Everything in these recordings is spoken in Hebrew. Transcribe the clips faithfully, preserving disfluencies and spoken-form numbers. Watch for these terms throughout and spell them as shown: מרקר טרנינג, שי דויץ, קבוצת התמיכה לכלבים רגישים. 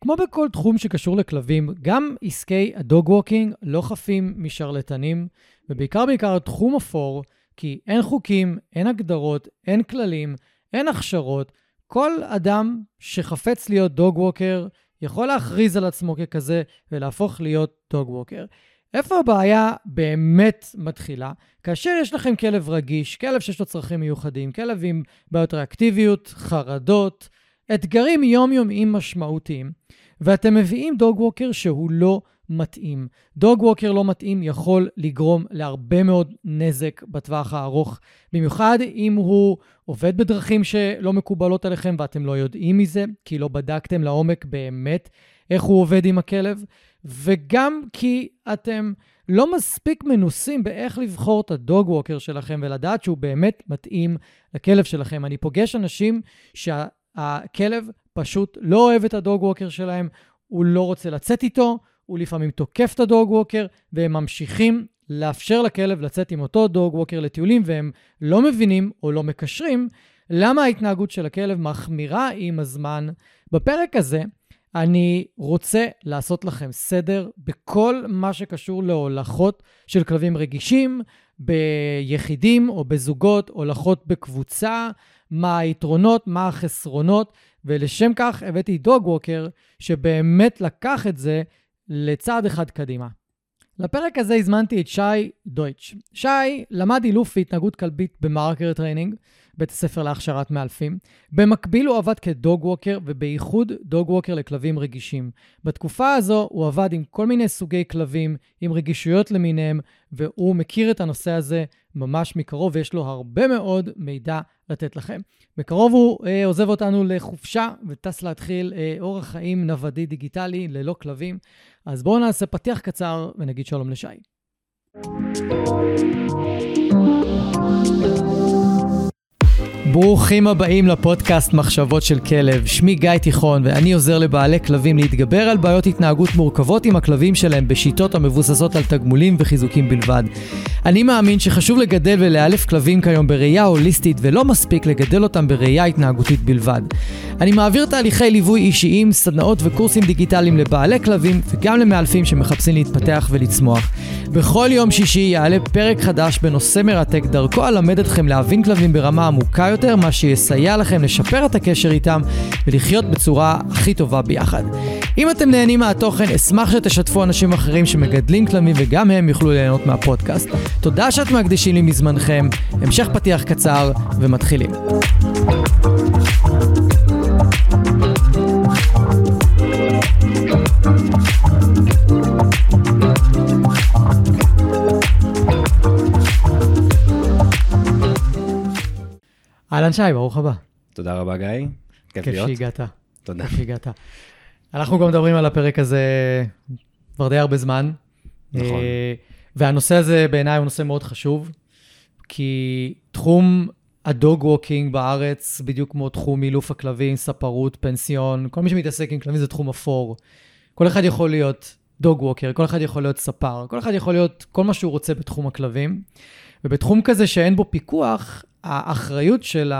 כמו בכל תחום שקשור לכלבים, גם עסקי הדוג ווקינג לא חפים משרלטנים, ובעיקר בעיקר התחום אפור, כי אין חוקים, אין הגדרות, אין כללים, אין הכשרות. כל אדם שחפץ להיות דוג ווקר יכול להכריז על עצמו ככזה ולהפוך להיות דוג ווקר. איפה הבעיה באמת מתחילה? כאשר יש לכם כלב רגיש, כלב שיש לו צרכים מיוחדים, כלב עם בעיות ריאקטיביות, חרדות, אתגרים יומיומיים משמעותיים, ואתם מביאים דוג ווקר שהוא לא מתאים. דוג ווקר לא מתאים יכול לגרום להרבה מאוד נזק בטווח הארוך, במיוחד אם הוא עובד בדרכים שלא מקובלות עליכם ואתם לא יודעים מזה, כי לא בדקתם לעומק באמת איך הוא עובד עם הכלב, וגם כי אתם לא מספיק מנוסים באיך לבחור את הדוג ווקר שלכם ולדעת שהוא באמת מתאים לכלב שלכם. אני פוגש אנשים שהכלב פשוט לא אוהב את הדוג ווקר שלהם, הוא לא רוצה לצאת איתו, הוא לפעמים תוקף את הדוג ווקר, והם ממשיכים לאפשר לכלב לצאת עם אותו דוג ווקר לטיולים, והם לא מבינים או לא מקשרים למה ההתנהגות של הכלב מחמירה עם הזמן. בפרק הזה אני רוצה לעשות לכם סדר בכל מה שקשור להולכות של כלבים רגישים, ביחידים או בזוגות, הולכות בקבוצה, מה היתרונות, מה החסרונות, ולשם כך הבאתי דוג ווקר שבאמת לקח את זה לצעד אחד קדימה. לפרק הזה הזמנתי את שי דויץ. שי למד אילוף והתנהגות כלבית במרקר טרנינג, בית הספר להכשרת מאלפים. במקביל הוא עבד כדוג ווקר, ובייחוד דוג ווקר לכלבים רגישים. בתקופה הזו הוא עבד עם כל מיני סוגי כלבים, עם רגישויות למיניהם, והוא מכיר את הנושא הזה ממש מקרוב, ויש לו הרבה מאוד מידע לתת לכם. בקרוב הוא אה, עוזב אותנו לחופשה, וטס להתחיל אה, אורח חיים נוודי דיגיטלי ללא כלבים. אז בואו נעשה פתיח קצר ונגיד שלום לשי. ברוכים הבאים לפודקאסט מחשבות של כלב. שמי גל תיכון ואני עוזר לבעלי כלבים להתגבר על בעיות התנהגות מורכבות עם הכלבים שלהם בשיטות המבוססות על תגמולים וחיזוקים בלבד. אני מאמין שחשוב לגדל ולאלף כלבים כיום בראייה הוליסטית ולא מספיק לגדל אותם בראייה התנהגותית בלבד. אני מעביר תהליכי ליווי אישיים, סדנאות וקורסים דיגיטליים לבעלי כלבים וגם למאלפים שמחפשים להתפתח ולצמוח. בכל יום שישי יעלה פרק חדש בנושא מרתק, דרכו אלמד אתכם להבין כלבים ברמה עמוקה יותר, מה שיסייע לכם לשפר את הקשר איתם ולחיות בצורה הכי טובה ביחד. אם אתם נהנים מהתוכן, אשמח שתשתפו אנשים אחרים שמגדלים כלבים וגם הם יוכלו ליהנות מהפודקאסט. תודה שאתם מקדישים לי מזמנכם. המשך פתיח קצר ומתחילים. אהלן שי, ברוך הבא. תודה רבה גיא. כיף שהגעת. תודה. כיף שהגעת. אנחנו גם מדברים על הפרק הזה כבר די הרבה זמן. נכון. והנושא הזה בעיניי הוא נושא מאוד חשוב, כי תחום הדוג ווקינג בארץ, בדיוק כמו תחום אילוף הכלבים, ספרות, פנסיון, כל מי שמתעסק עם כלבים זה תחום אפור. כל אחד יכול להיות דוג ווקר, כל אחד יכול להיות ספר, כל אחד יכול להיות כל מה שהוא רוצה בתחום הכלבים. ובתחום כזה שאין בו פיקוח, האחריות של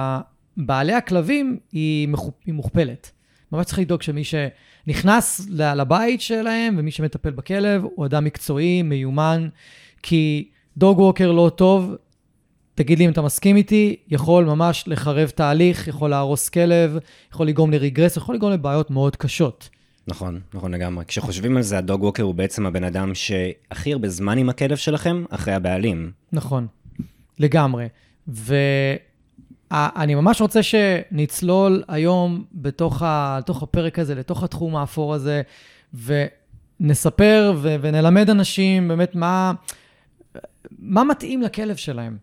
בעלי הכלבים היא מוכפלת. ממש צריך לדאוג שמי שנכנס לבית שלהם ומי שמטפל בכלב הוא אדם מקצועי, מיומן, כי דוג ווקר לא טוב, תגיד לי אם אתה מסכים איתי, יכול ממש לחרב תהליך, יכול להרוס כלב, יכול לגרום לרגרס, יכול לגרום לבעיות מאוד קשות. נכון, נכון לגמרי. כשחושבים על זה, הדוג ווקר הוא בעצם הבן אדם שהכי הרבה זמן עם הכלב שלכם אחרי הבעלים. נכון, לגמרי. ואני ממש רוצה שנצלול היום בתוך ה... לתוך הפרק הזה, לתוך התחום האפור הזה, ונספר ו... ונלמד אנשים באמת מה... מה מתאים לכלב שלהם.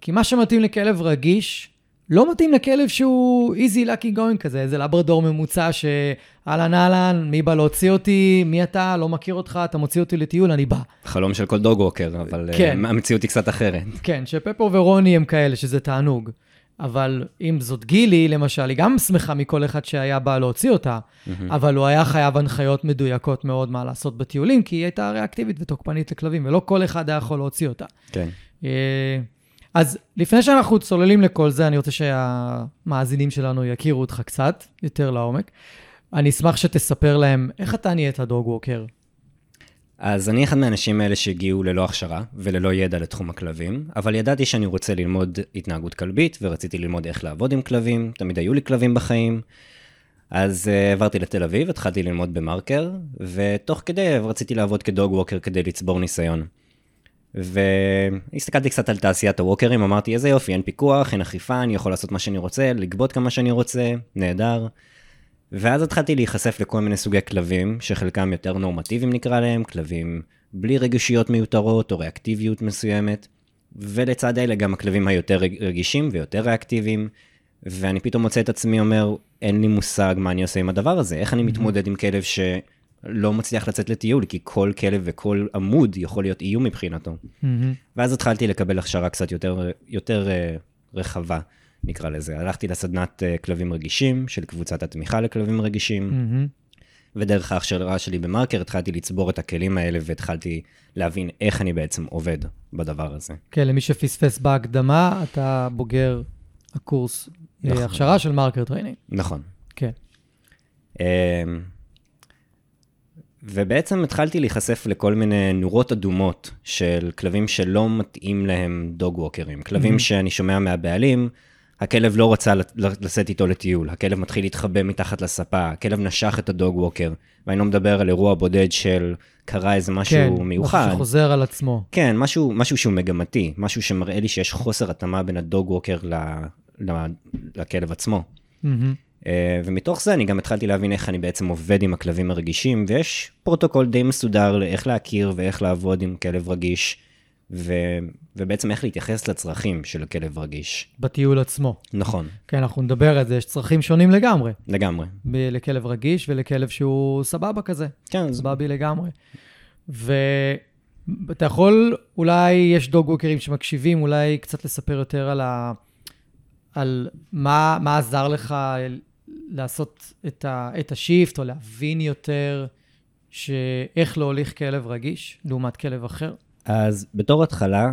כי מה שמתאים לכלב רגיש, לא מתאים לכלב שהוא easy lucky going כזה, איזה לברדור ממוצע שאלן אלן, מי בא להוציא אותי, מי אתה, לא מכיר אותך, אתה מוציא אותי לטיול, אני בא. חלום של כל דוג ווקר, אבל כן. המציאות היא קצת אחרת. כן, שפפו ורוני הם כאלה, שזה תענוג. אבל אם זאת גילי, למשל, היא גם שמחה מכל אחד שהיה בא להוציא אותה, mm-hmm. אבל הוא היה חייב הנחיות מדויקות מאוד מה לעשות בטיולים, כי היא הייתה ריאקטיבית ותוקפנית לכלבים, ולא כל אחד היה יכול להוציא אותה. כן. אז לפני שאנחנו צוללים לכל זה, אני רוצה שהמאזינים שלנו יכירו אותך קצת יותר לעומק, אני אשמח שתספר להם, איך אתה נהיית הדוג ווקר? אז אני אחד מהאנשים האלה שהגיעו ללא הכשרה וללא ידע לתחום הכלבים, אבל ידעתי שאני רוצה ללמוד התנהגות כלבית, ורציתי ללמוד איך לעבוד עם כלבים, תמיד היו לי כלבים בחיים, אז uh, עברתי לתל אביב, התחלתי ללמוד במרקר, ותוך כדי רציתי לעבוד כדוג ווקר כדי לצבור ניסיון. והסתכלתי קצת על תעשיית הווקרים, אמרתי, איזה יופי, אין פיקוח, אין אכיפה, אני יכול לעשות מה שאני רוצה, לגבות כמה שאני רוצה, נהדר. ואז התחלתי להיחשף לכל מיני סוגי כלבים, שחלקם יותר נורמטיביים נקרא להם, כלבים בלי רגישויות מיותרות או ריאקטיביות מסוימת, ולצד אלה גם הכלבים היותר רגישים ויותר ריאקטיביים, ואני פתאום מוצא את עצמי אומר, אין לי מושג מה אני עושה עם הדבר הזה, איך אני מתמודד עם כלב שלא מצליח לצאת לטיול, כי כל כלב וכל עמוד יכול להיות איום מבחינתו. ואז התחלתי לקבל הכשרה קצת יותר, יותר רחבה, נקרא לזה. הלכתי לסדנת כלבים רגישים, של קבוצת התמיכה לכלבים רגישים, ודרך ההכשרה שלי במרקר התחלתי לצבור את הכלים האלה, והתחלתי להבין איך אני בעצם עובד בדבר הזה. כן, למי שפספס בהקדמה, אתה בוגר הקורס, הכשרה של מרקר טרנינג. נכון. כן. ובעצם התחלתי להיחשף לכל מיני נורות אדומות של כלבים שלא מתאים להם דוג ווקרים. כלבים שאני שומע מהבעלים, הכלב לא רצה לשאת איתו לטיול, הכלב מתחיל להתחבא מתחת לספה, הכלב נשך את הדוג ווקר, ואני לא מדבר על אירוע בודד של קרה איזה משהו מיוחד. כן, שחוזר על עצמו. כן, משהו, משהו שהוא מגמתי, משהו שמראה לי שיש חוסר התאמה בין הדוג ווקר לכלב עצמו. ומתוך זה אני גם התחלתי להבין איך אני בעצם עובד עם הכלבים הרגישים, ויש פרוטוקול די מסודר לאיך להכיר ואיך לעבוד עם כלב רגיש, ו... ובעצם איך להתייחס לצרכים של כלב רגיש. בטיול עצמו. נכון. כן, אנחנו נדבר על זה, יש צרכים שונים לגמרי. לגמרי. ב- לכלב רגיש ולכלב שהוא סבבה כזה. כן. סבבי לגמרי. ואתה יכול, אולי יש דוג ווקרים שמקשיבים, אולי קצת לספר יותר על, ה... על מה, מה עזר לך לעשות את, ה... את השיפט, או להבין יותר שאיך להוליך כלב רגיש, לעומת כלב אחר. אז בתור התחלה,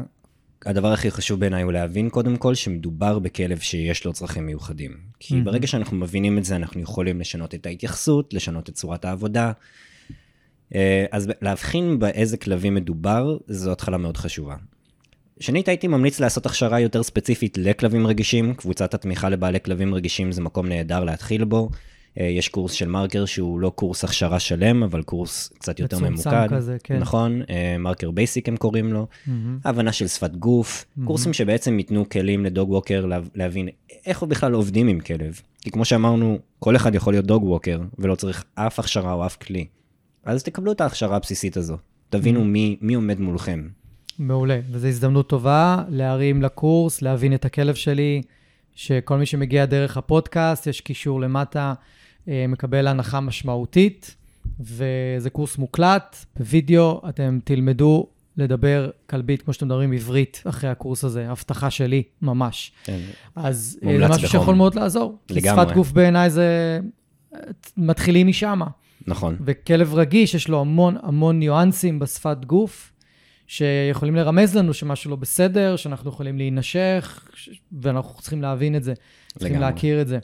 הדבר הכי חשוב בעיניי הוא להבין קודם כל שמדובר בכלב שיש לו צרכים מיוחדים. כי ברגע שאנחנו מבינים את זה, אנחנו יכולים לשנות את ההתייחסות, לשנות את צורת העבודה. אז להבחין באיזה כלבים מדובר, זו התחלה מאוד חשובה. שנית, הייתי ממליץ לעשות הכשרה יותר ספציפית לכלבים רגישים. קבוצת התמיכה לבעלי כלבים רגישים זה מקום נהדר להתחיל בו. יש קורס של מרקר שהוא לא קורס הכשרה שלם, אבל קורס קצת יותר ממוקד. כזה, כן. נכון, מרקר בייסיק הם קוראים לו. Mm-hmm. הבנה של שפת גוף, mm-hmm. קורסים שבעצם ייתנו כלים לדוג ווקר להבין איך הוא בכלל עובדים עם כלב. כי כמו שאמרנו, כל אחד יכול להיות דוג ווקר, ולא צריך אף הכשרה או אף כלי. אז תקבלו את ההכשרה הבסיסית הזו. תבינו mm-hmm. מי, מי עומד מולכם. מעולה, וזו הזדמנות טובה להרים לקורס, להבין את הכלב שלי, שכל מי שמגיע דרך הפודקאסט, יש קישור למטה, מקבל הנחה משמעותית, וזה קורס מוקלט, בווידאו, אתם תלמדו לדבר כלבית, כמו שאתם מדברים עברית, אחרי הקורס הזה, הבטחה שלי, ממש. אז זה משהו שיכול מאוד לעזור. לגמרי. שפת גוף בעיניי זה, מתחילים משם. נכון. וכלב רגיש, יש לו המון המון ניואנסים בשפת גוף, שיכולים לרמז לנו שמשהו לא בסדר, שאנחנו יכולים להינשך, ואנחנו צריכים להבין את זה, צריכים להכיר את זה.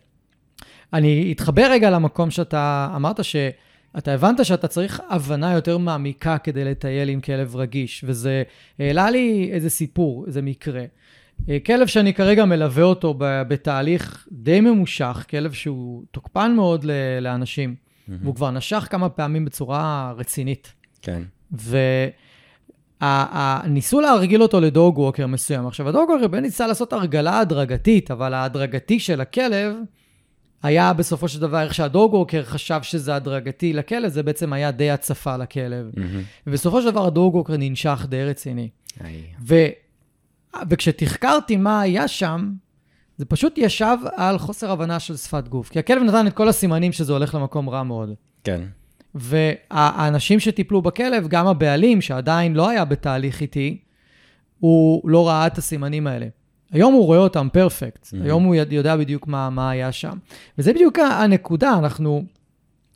אני אתחבר רגע למקום שאתה אמרת, שאתה הבנת שאתה צריך הבנה יותר מעמיקה כדי לטייל עם כלב רגיש, וזה העלה לי איזה סיפור, איזה מקרה. כלב שאני כרגע מלווה אותו בתהליך די ממושך, כלב שהוא תוקפן מאוד לאנשים, והוא כבר נשך כמה פעמים בצורה רצינית. כן. ו... ניסו להרגיל אותו לדוג ווקר מסוים. עכשיו, הדוג ווקר ניסה לעשות הרגלה הדרגתית, אבל ההדרגתי של הכלב היה בסופו של דבר, איך שהדוג ווקר חשב שזה הדרגתי לכלב, זה בעצם היה די הצפה לכלב. ובסופו של דבר הדוג ווקר ננשך די רציני. וכשתחקרתי מה היה שם, זה פשוט ישב על חוסר הבנה של שפת גוף. כי הכלב נתן את כל הסימנים שזה הולך למקום רע מאוד. כן. והאנשים שטיפלו בכלב, גם הבעלים שעדיין לא היה בתהליך איתי, הוא לא ראה את הסימנים האלה. היום הוא רואה אותם פרפקט. Mm-hmm. היום הוא יודע בדיוק מה, מה היה שם. וזה בדיוק הנקודה. אנחנו,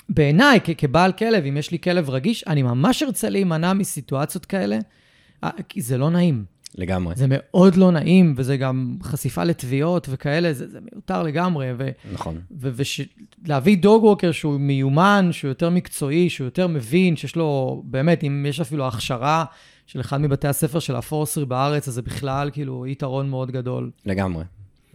בעיניי, כ- כבעל כלב, אם יש לי כלב רגיש, אני ממש ארצה להימנע מסיטואציות כאלה, כי זה לא נעים. לגמרי. זה מאוד לא נעים, וזה גם חשיפה לתביעות וכאלה, זה, זה מיותר לגמרי. ו, נכון. ולהביא דוג ווקר שהוא מיומן, שהוא יותר מקצועי, שהוא יותר מבין, שיש לו, באמת, אם יש אפילו הכשרה של אחד מבתי הספר של הפורסרי בארץ, אז זה בכלל כאילו יתרון מאוד גדול. לגמרי,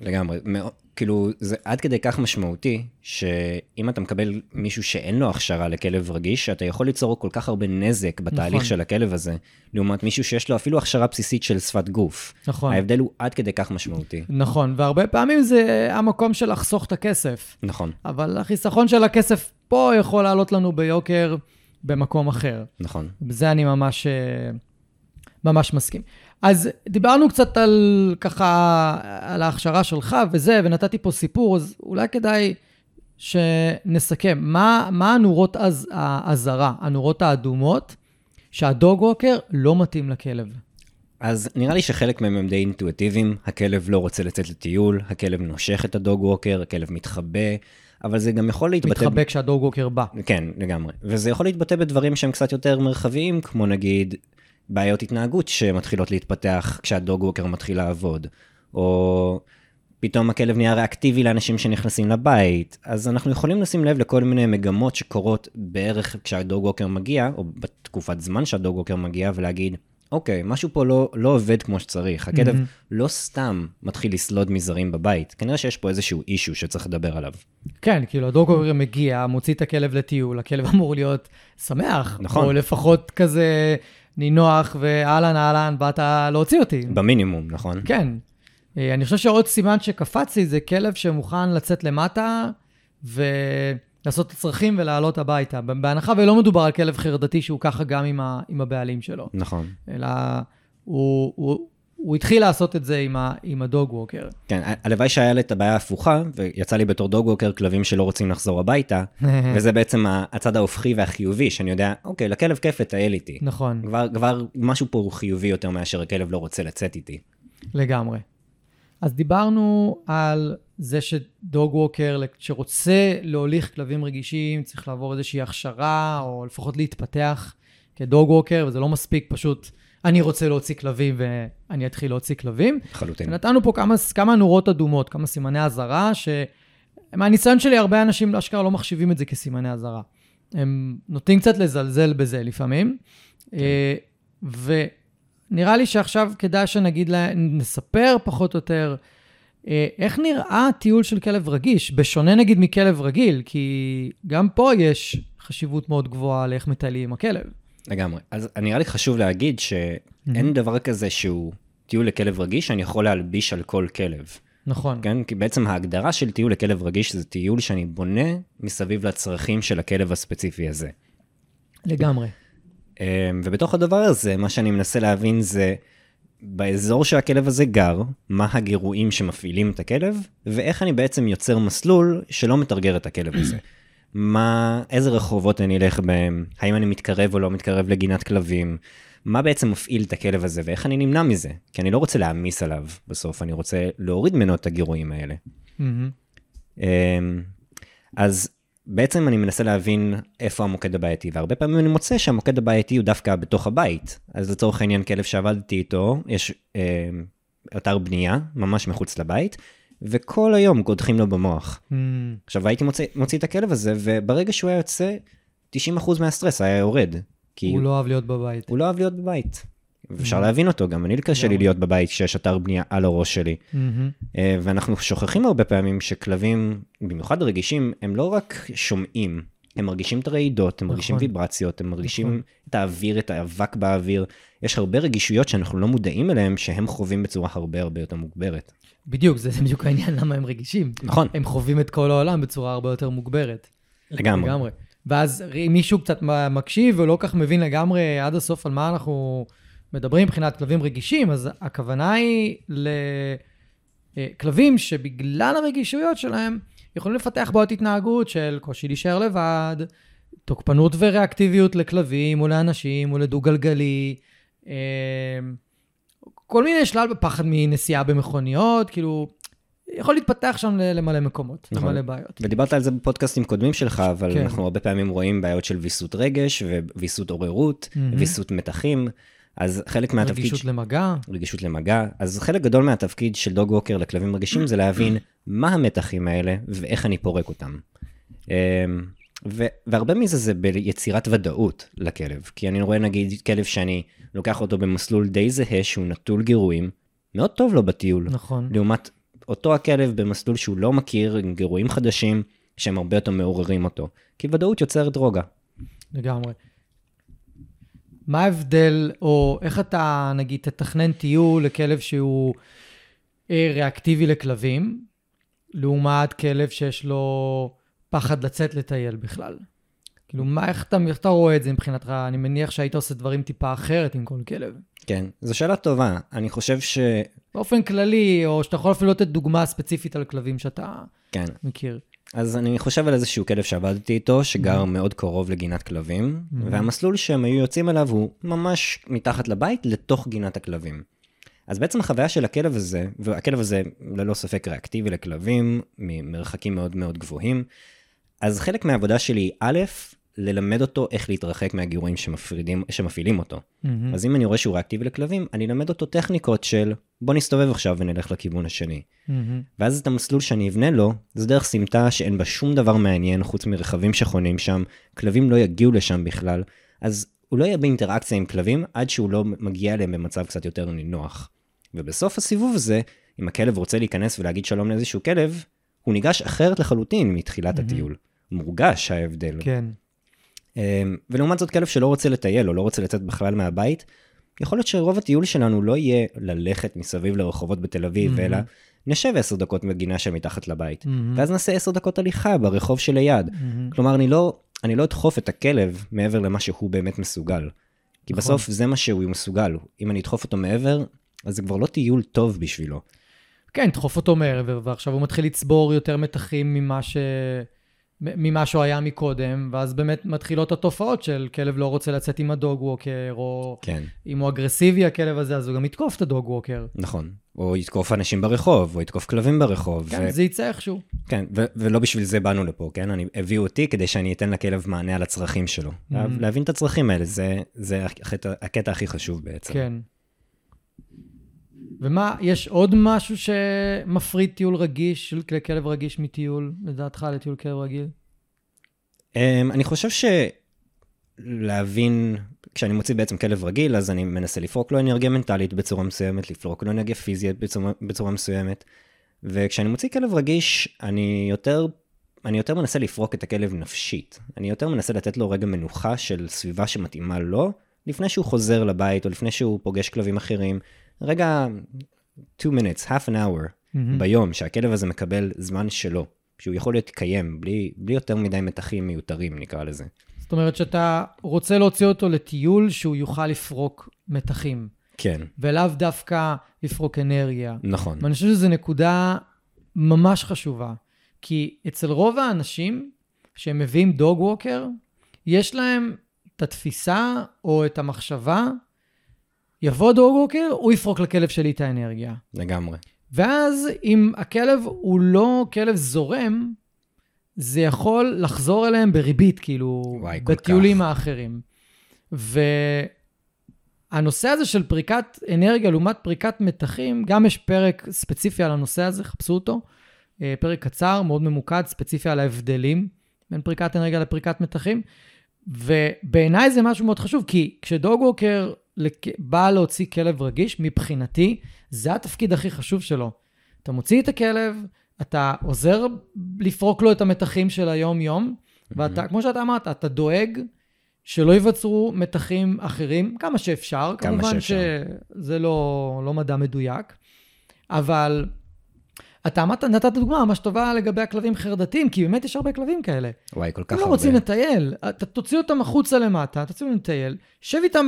לגמרי. מאוד, כאילו, זה עד כדי כך משמעותי, שאם אתה מקבל מישהו שאין לו הכשרה לכלב רגיש, אתה יכול ליצור כל כך הרבה נזק בתהליך נכון. של הכלב הזה, לעומת מישהו שיש לו אפילו הכשרה בסיסית של שפת גוף. נכון. ההבדל הוא עד כדי כך משמעותי. נכון, והרבה פעמים זה המקום של לחסוך את הכסף. נכון. אבל החיסכון של הכסף פה יכול לעלות לנו ביוקר במקום אחר. נכון. בזה אני ממש, ממש מסכים. אז דיברנו קצת על ככה, על ההכשרה שלך וזה, ונתתי פה סיפור, אז אולי כדאי שנסכם. מה, מה הנורות אז, הזרה, הנורות האדומות, שהדוג ווקר לא מתאים לכלב? אז נראה לי שחלק מהם הם די אינטואיטיביים, הכלב לא רוצה לצאת לטיול, הכלב נושך את הדוג ווקר, הכלב מתחבא, אבל זה גם יכול להתבטא... מתחבא כשהדוג ווקר בא. כן, לגמרי. וזה יכול להתבטא בדברים שהם קצת יותר מרחביים, כמו נגיד... בעיות התנהגות שמתחילות להתפתח כשהדוג ווקר מתחיל לעבוד, או פתאום הכלב נהיה ריאקטיבי לאנשים שנכנסים לבית, אז אנחנו יכולים לשים לב לכל מיני מגמות שקורות בערך כשהדוג ווקר מגיע, או בתקופת זמן שהדוג ווקר מגיע, ולהגיד, אוקיי, משהו פה לא, לא עובד כמו שצריך, הכלב mm-hmm. לא סתם מתחיל לסלוד מזרים בבית, כנראה שיש פה איזשהו אישו שצריך לדבר עליו. כן, כאילו הדוג ווקר מגיע, מוציא את הכלב לטיול, הכלב אמור להיות שמח, נכון. או לפחות כזה... נינוח, ואהלן, אהלן, באת להוציא אותי. במינימום, נכון. כן. אני חושב שעוד סימן שקפצתי, זה כלב שמוכן לצאת למטה, ולעשות את הצרכים ולעלות הביתה. בהנחה, ולא מדובר על כלב חרדתי, שהוא ככה גם עם, ה, עם הבעלים שלו. נכון. אלא הוא, הוא, הוא התחיל לעשות את זה עם, ה, עם הדוג ווקר. כן, הלוואי שהיה לי את הבעיה ההפוכה, ויצא לי בתור דוג ווקר כלבים שלא רוצים לחזור הביתה, וזה בעצם הצד ההופכי והחיובי, שאני יודע, אוקיי, לכלב כיף תטייל איתי. נכון. כבר, כבר משהו פה הוא חיובי יותר מאשר הכלב לא רוצה לצאת איתי. לגמרי. אז דיברנו על זה שדוג ווקר, שרוצה להוליך כלבים רגישים, צריך לעבור איזושהי הכשרה, או לפחות להתפתח כדוג ווקר, וזה לא מספיק פשוט... אני רוצה להוציא כלבים, ואני אתחיל להוציא כלבים. חלוטין. ונתנו פה כמה, כמה נורות אדומות, כמה סימני הזרה, שמהניסיון שלי, הרבה אנשים להשכרה לא מחשיבים את זה כסימני הזרה. הם נוטים קצת לזלזל בזה לפעמים, ונראה לי שעכשיו כדאי שנגיד, נספר פחות או יותר, איך נראה טיול של כלב רגיש, בשונה נגיד מכלב רגיל, כי גם פה יש חשיבות מאוד גבוהה, לאיך מטיילים עם הכלב. לגמרי. אז נראה לי חשוב להגיד שאין דבר כזה שהוא טיול לכלב רגיש, שאני יכול להלביש על כל כלב. נכון. כן? כי בעצם ההגדרה של טיול לכלב רגיש, זה טיול שאני בונה מסביב לצרכים של הכלב הספציפי הזה. לגמרי. ובתוך הדבר הזה, מה שאני מנסה להבין זה, באזור שהכלב הזה גר, מה הגירויים שמפעילים את הכלב, ואיך אני בעצם יוצר מסלול שלא מתרגר את הכלב הזה. מה, איזה רחובות אני אלך בהם, האם אני מתקרב או לא מתקרב לגינת כלבים, מה בעצם מפעיל את הכלב הזה, ואיך אני נמנע מזה, כי אני לא רוצה להעמיס עליו בסוף, אני רוצה להוריד מנו את הגירויים האלה. אז בעצם אני מנסה להבין איפה המוקד הבעייתי, והרבה פעמים אני מוצא שהמוקד הבעייתי הוא דווקא בתוך הבית, אז לצורך העניין כלב שעבדתי איתו, יש אתר בנייה, ממש מחוץ לבית, וכל היום קודחים לו במוח. Mm. עכשיו, הייתי מוציא, מוציא את הכלב הזה, וברגע שהוא היה יוצא, תשעים אחוז מהסטרס היה יורד. כי הוא לא אהב להיות בבית. הוא לא אהב להיות בבית. אפשר mm. להבין אותו, גם אני קשה לי להיות בבית, כשיש אתר בנייה על הראש שלי. Mm-hmm. ואנחנו שוכחים הרבה פעמים שכלבים, במיוחד רגישים, הם לא רק שומעים, הם מרגישים את הרעידות, הם מרגישים נכון. ויברציות, הם מרגישים נכון. את האוויר, את האבק באוויר. יש הרבה רגישויות שאנחנו לא מודעים אליהם, שהם חווים בצורה הרבה הרבה יותר מוגברת. בדיוק, זה בדיוק העניין למה הם רגישים. נכון. הם חווים את כל העולם בצורה הרבה יותר מוגברת. לגמרי. לגמרי. ואז מישהו קצת מקשיב ולא כך מבין לגמרי עד הסוף על מה אנחנו מדברים מבחינת כלבים רגישים, אז הכוונה היא לכלבים שבגלל הרגישויות שלהם, יכולים לפתח בעיות התנהגות של קושי להישאר לבד, תוקפנות וריאקטיביות לכלבים או לאנשים או לדו-גלגלי, כל מיני שלל בפחד מנסיעה במכוניות, כאילו, יכול להתפתח שם למלא מקומות, נכון. למלא בעיות. ודיברת על זה בפודקאסטים קודמים שלך, אבל כן. אנחנו הרבה פעמים רואים בעיות של ויסות רגש, וויסות עוררות, mm-hmm. ויסות מתחים, אז חלק מהתפקיד... רגישות למגע. רגישות למגע. אז חלק גדול מהתפקיד של דוג ווקר לכלבים רגישים זה להבין מה המתחים האלה ואיך אני פורק אותם. ו- והרבה מזה זה ביצירת ודאות לכלב. כי אני רואה, נגיד, כלב שאני לוקח אותו במסלול די זהה, שהוא נטול גירויים, מאוד טוב לו בטיול. נכון. לעומת אותו הכלב במסלול שהוא לא מכיר, עם גירויים חדשים, שהם הרבה יותר מעוררים אותו. כי ודאות יוצרת רוגע. לגמרי. מה ההבדל, או איך אתה, נגיד, תתכנן טיול לכלב שהוא ריאקטיבי לכלבים, לעומת כלב שיש לו... פחד לצאת לטייל בכלל. כאילו, מה, איך אתה, איך אתה רואה את זה מבחינתך? אני מניח שהיית עושה דברים טיפה אחרת עם כל כלב. כן, זו שאלה טובה. אני חושב ש... באופן כללי, או שאתה יכול אפילו לתת דוגמה ספציפית על כלבים שאתה כן. מכיר. אז אני חושב על איזשהו כלב שעבדתי איתו, שגר mm-hmm. מאוד קרוב לגינת כלבים, mm-hmm. והמסלול שהם היו יוצאים אליו הוא ממש מתחת לבית, לתוך גינת הכלבים. אז בעצם החוויה של הכלב הזה, והכלב הזה ללא ספק ריאקטיבי לכלבים, ממרחקים מאוד מאוד גבוהים, אז חלק מהעבודה שלי, א', ללמד אותו איך להתרחק מהגירויים שמפעילים אותו. Mm-hmm. אז אם אני רואה שהוא ריאקטיבי לכלבים, אני אלמד אותו טכניקות של, בוא נסתובב עכשיו ונלך לכיוון השני. Mm-hmm. ואז את המסלול שאני אבנה לו, זה דרך סמטה שאין בה שום דבר מעניין, חוץ מרכבים שחונים שם, כלבים לא יגיעו לשם בכלל, אז הוא לא יהיה באינטראקציה עם כלבים, עד שהוא לא מגיע אליהם במצב קצת יותר נינוח. ובסוף הסיבוב הזה, אם הכלב רוצה להיכנס ולהגיד שלום לאיזשהו כלב, הוא ניגש אחרת לחלוטין מתחילת mm-hmm. הטיול. מורגש ההבדל. כן. ולעומת זאת, כלב שלא רוצה לטייל, או לא רוצה לצאת בכלל מהבית, יכול להיות שרוב הטיול שלנו לא יהיה ללכת מסביב לרחובות בתל אביב, mm-hmm. אלא נשב עשר דקות בגינה שמתחת לבית, mm-hmm. ואז נעשה עשר דקות הליכה ברחוב שליד. Mm-hmm. כלומר, אני לא, אני לא אדחוף את הכלב מעבר למה שהוא באמת מסוגל. כי נכון. בסוף זה מה שהוא מסוגל. אם אני אדחוף אותו מעבר, אז זה כבר לא טיול טוב בשבילו. כן, תדחוף אותו מעבר, ועכשיו הוא מתחיל לצבור יותר מתחים ממה ש... ממה שהוא היה מקודם, ואז באמת מתחילות התופעות של כלב לא רוצה לצאת עם הדוג ווקר, או כן. אם הוא אגרסיבי הכלב הזה, אז הוא גם יתקוף את הדוג ווקר. נכון, או יתקוף אנשים ברחוב, או יתקוף כלבים ברחוב. כן, ו... זה יצא איכשהו. כן, ו- ולא בשביל זה באנו לפה, כן? אני הביאו אותי כדי שאני אתן לכלב מענה על הצרכים שלו. Mm-hmm. להבין את הצרכים האלה, זה, זה הקטע, הקטע הכי חשוב בעצם. כן. ומה, יש עוד משהו שמפריד טיול רגיש, כלב רגיש מטיול, לדעתך, לטיול כלב רגיל? אני חושב שלהבין, כשאני מוציא בעצם כלב רגיל, אז אני מנסה לפרוק לו אנרגיה מנטלית בצורה מסוימת, לפרוק לו אנרגיה פיזית בצורה, בצורה מסוימת, וכשאני מוציא כלב רגיש, אני יותר, אני יותר מנסה לפרוק את הכלב נפשית. אני יותר מנסה לתת לו רגע מנוחה של סביבה שמתאימה לו, לפני שהוא חוזר לבית, או לפני שהוא פוגש כלבים אחרים, רגע, two minutes, half an hour, mm-hmm. ביום שהכלב הזה מקבל זמן שלו, שהוא יכול להתקיים, בלי, בלי יותר מדי מתחים מיותרים, נקרא לזה. זאת אומרת שאתה רוצה להוציא אותו לטיול שהוא יוכל לפרוק מתחים. כן. ולאו דווקא לפרוק אנרגיה. נכון. ואני חושב שזו נקודה ממש חשובה, כי אצל רוב האנשים שהם מביאים דוג ווקר, יש להם את התפיסה או את המחשבה, יבוא דוג ווקר, הוא יפרוק לכלב שלי את האנרגיה. לגמרי. ואז אם הכלב הוא לא כלב זורם, זה יכול לחזור אליהם בריבית, כאילו, וואי, בטיולים האחרים. והנושא הזה של פריקת אנרגיה, לעומת פריקת מתחים, גם יש פרק ספציפי על הנושא הזה, חפשו אותו, פרק קצר, מאוד ממוקד, ספציפי על ההבדלים, בין פריקת אנרגיה לפריקת מתחים, ובעיניי זה משהו מאוד חשוב, כי כשדוג ווקר בא להוציא כלב רגיש, מבחינתי, זה התפקיד הכי חשוב שלו. אתה מוציא את הכלב, אתה עוזר לפרוק לו את המתחים של היום-יום, ואתה, כמו שאתה אמרת, אתה דואג שלא ייווצרו מתחים אחרים, כמה שאפשר, כמובן שזה לא, לא מדע מדויק, אבל אתה אמרת, נתת דוגמה, ממש טובה לגבי הכלבים חרדתיים, כי באמת יש הרבה כלבים כאלה. וואי, כל כך הרבה. הם לא רוצים לטייל. אתה תוציא אותם החוצה למטה, תוציא אותם לטייל, שב איתם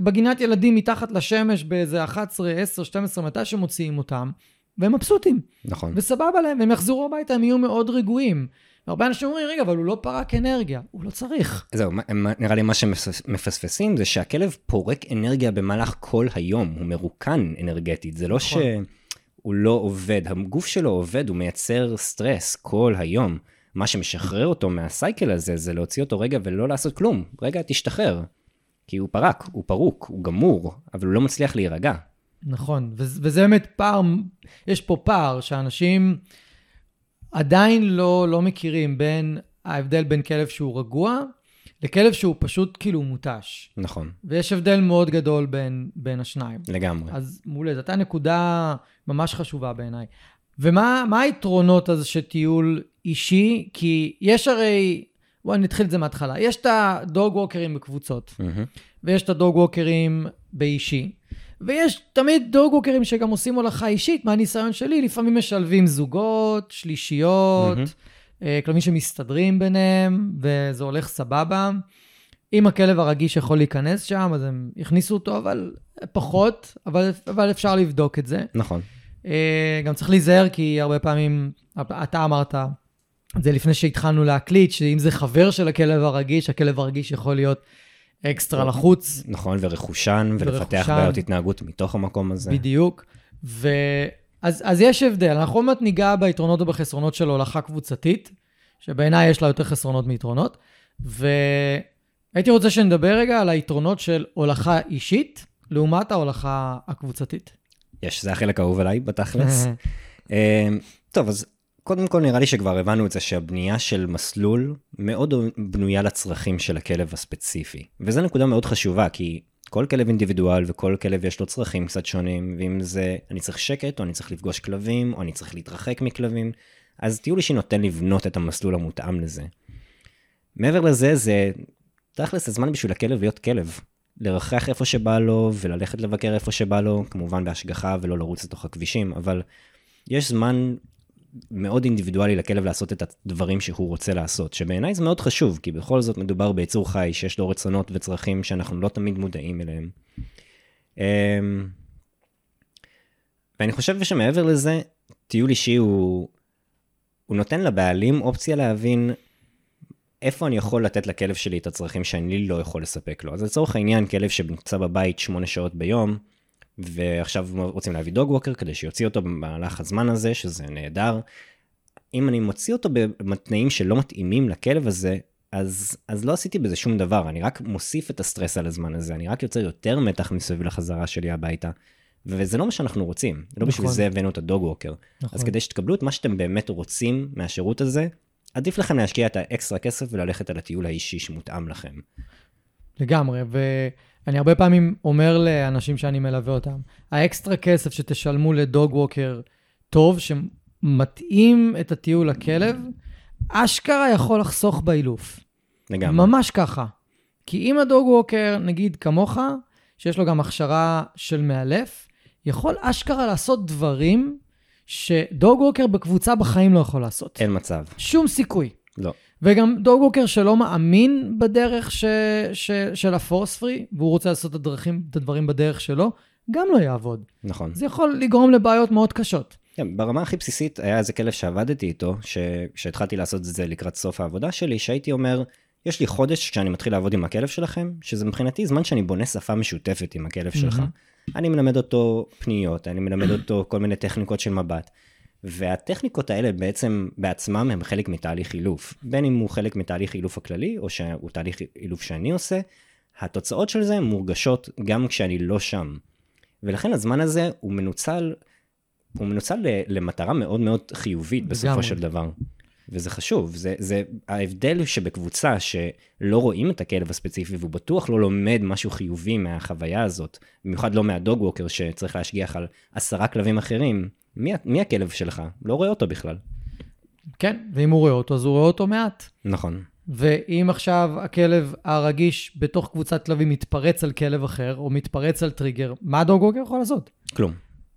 בגינת ילדים מתחת לשמש, באיזה אחת עשרה, עשר, שתים עשרה, מתי שמוציאים אותם, והם מבסוטים. נכון. וסבבה להם, והם יחזרו הביתה, הם יהיו מאוד רגועים. הרבה אנשים אומרים, רגע, אבל הוא לא פרק אנרגיה, הוא לא צריך. זהו, נראה לי מה שמפספסים, זה שהכלב פורק אנרגיה במהלך כל היום, הוא מרוקן אנרגטית, זה לא ש... הוא לא עובד, הגוף שלו עובד, הוא מייצר סטרס כל היום. מה שמשחרר אותו מהסייקל הזה, זה להוציא אותו רגע ולא לעשות כלום. רגע, תשתחרר. כי הוא פרק, הוא פרוק, הוא גמור, אבל הוא לא מצליח להירגע. נכון, וזה באמת פער, יש פה פער שאנשים עדיין לא, לא מכירים בין ההבדל בין כלב שהוא רגוע, לכלב שהוא פשוט כאילו מוטש. נכון. ויש הבדל מאוד גדול בין, בין השניים. לגמרי. אז מולה, זאת הנקודה ממש חשובה בעיניי. ומה מה היתרונות אז שטיול אישי? כי יש הרי, בואו נתחיל את זה מההתחלה, יש את הדוג ווקרים בקבוצות, mm-hmm. ויש את הדוג ווקרים באישי, ויש תמיד דוג ווקרים שגם עושים הולכה אישית, מהניסיון שלי, לפעמים משלבים זוגות, שלישיות, mm-hmm. כלבים שמסתדרים ביניהם, וזה הולך סבבה. אם הכלב הרגיש יכול להיכנס שם, אז הם הכניסו אותו, אבל פחות, אבל, אבל אפשר לבדוק את זה. נכון. גם צריך להיזהר, כי הרבה פעמים, אתה אמרת, זה לפני שהתחלנו להקליט, שאם זה חבר של הכלב הרגיש, הכלב הרגיש יכול להיות אקסטרה לחוץ. נכון, ורכושן, ולפתח בעיות התנהגות מתוך המקום הזה. בדיוק. ו... אז, אז יש הבדל. אנחנו עוד מעט ניגע ביתרונות ובחסרונות של הולכה קבוצתית, שבעיניי יש לה יותר חסרונות מיתרונות. והייתי רוצה שנדבר רגע על היתרונות של הולכה אישית, לעומת ההולכה הקבוצתית. יש, זה החלק האהוב עליי בתכלס. טוב, אז קודם כל נראה לי שכבר הבנו את זה שהבנייה של מסלול מאוד בנויה לצרכים של הכלב הספציפי. וזו נקודה מאוד חשובה, כי כל כלב אינדיבידואל וכל כלב יש לו צרכים קצת שונים, ואם זה אני צריך שקט, או אני צריך לפגוש כלבים, או אני צריך להתרחק מכלבים, אז טיול אישי נותן לבנות את המסלול המותאם לזה. מעבר לזה, זה תכלס הזמן בשביל הכלב להיות כלב. לרחח איפה שבא לו, וללכת לבקר איפה שבא לו, כמובן בהשגחה ולא לרוץ לתוך הכבישים, אבל יש זמן מאוד אינדיבידואלי לכלב לעשות את הדברים שהוא רוצה לעשות, שבעיניי זה מאוד חשוב, כי בכל זאת מדובר ביצור חי, שיש לו רצונות וצרכים שאנחנו לא תמיד מודעים אליהם. ואני חושב שמעבר לזה, טיול אישי הוא, הוא נותן לבעלים אופציה להבין איפה אני יכול לתת לכלב שלי את הצרכים שאני לא יכול לספק לו. אז לצורך העניין, כלב שנמצא בבית שמונה שעות ביום, ועכשיו רוצים להביא דוג ווקר כדי שיוציא אותו במהלך הזמן הזה, שזה נהדר. אם אני מוציא אותו בתנאים שלא מתאימים לכלב הזה, אז, אז לא עשיתי בזה שום דבר. אני רק מוסיף את הסטרס על הזמן הזה. אני רק יוצא יותר מתח מסביב לחזרה שלי הביתה. וזה לא מה שאנחנו רוצים. נכון. לא בשביל זה הבאנו את הדוג ווקר. נכון. אז כדי שתקבלו את מה שאתם באמת רוצים מהשירות הזה, עדיף לכם להשקיע את האקסטרה כסף וללכת על הטיול האישי שמותאם לכם. לגמרי, ואני הרבה פעמים אומר לאנשים שאני מלווה אותם, האקסטרה כסף שתשלמו לדוג ווקר טוב, שמתאים את הטיול לכלב, אשכרה יכול לחסוך באילוף. לגמרי. ממש ככה. כי אם הדוג ווקר, נגיד כמוך, שיש לו גם הכשרה של מאלף, יכול אשכרה לעשות דברים שדוג ווקר בקבוצה בחיים לא יכול לעשות. אין מצב. שום סיכוי. לא. וגם דוג ווקר שלא מאמין בדרך ש... ש... של הפורס פרי, והוא רוצה לעשות את, הדרכים, את הדברים בדרך שלו, גם לא יעבוד. נכון. זה יכול לגרום לבעיות מאוד קשות. כן, ברמה הכי בסיסית היה איזה כלב שעבדתי איתו, ש... שהתחלתי לעשות את זה לקראת סוף העבודה שלי, שהייתי אומר, יש לי חודש כשאני מתחיל לעבוד עם הכלב שלכם, שזה מבחינתי זמן שאני בונה שפה משותפת עם הכלב שלך. אני מלמד אותו פניות, אני מלמד אותו כל מיני טכניקות של מבט. והטכניקות האלה בעצם בעצמם הם חלק מתהליך אילוף. בין אם הוא חלק מתהליך אילוף הכללי, או שהוא תהליך אילוף שאני עושה, התוצאות של זה מורגשות גם כשאני לא שם. ולכן הזמן הזה הוא מנוצל, הוא מנוצל למטרה מאוד מאוד חיובית בסופו של דבר. וזה חשוב, זה, זה ההבדל שבקבוצה שלא רואים את הכלב הספציפי, והוא בטוח לא לומד משהו חיובי מהחוויה הזאת, במיוחד לא מהדוג ווקר שצריך להשגיח על עשרה כלבים אחרים, מי, מי הכלב שלך? לא רואה אותו בכלל. כן, ואם הוא רואה אותו, אז הוא רואה אותו מעט. נכון. ואם עכשיו הכלב הרגיש בתוך קבוצת כלבים מתפרץ על כלב אחר, או מתפרץ על טריגר, מה הדוג ווקר יכול לעשות? כלום.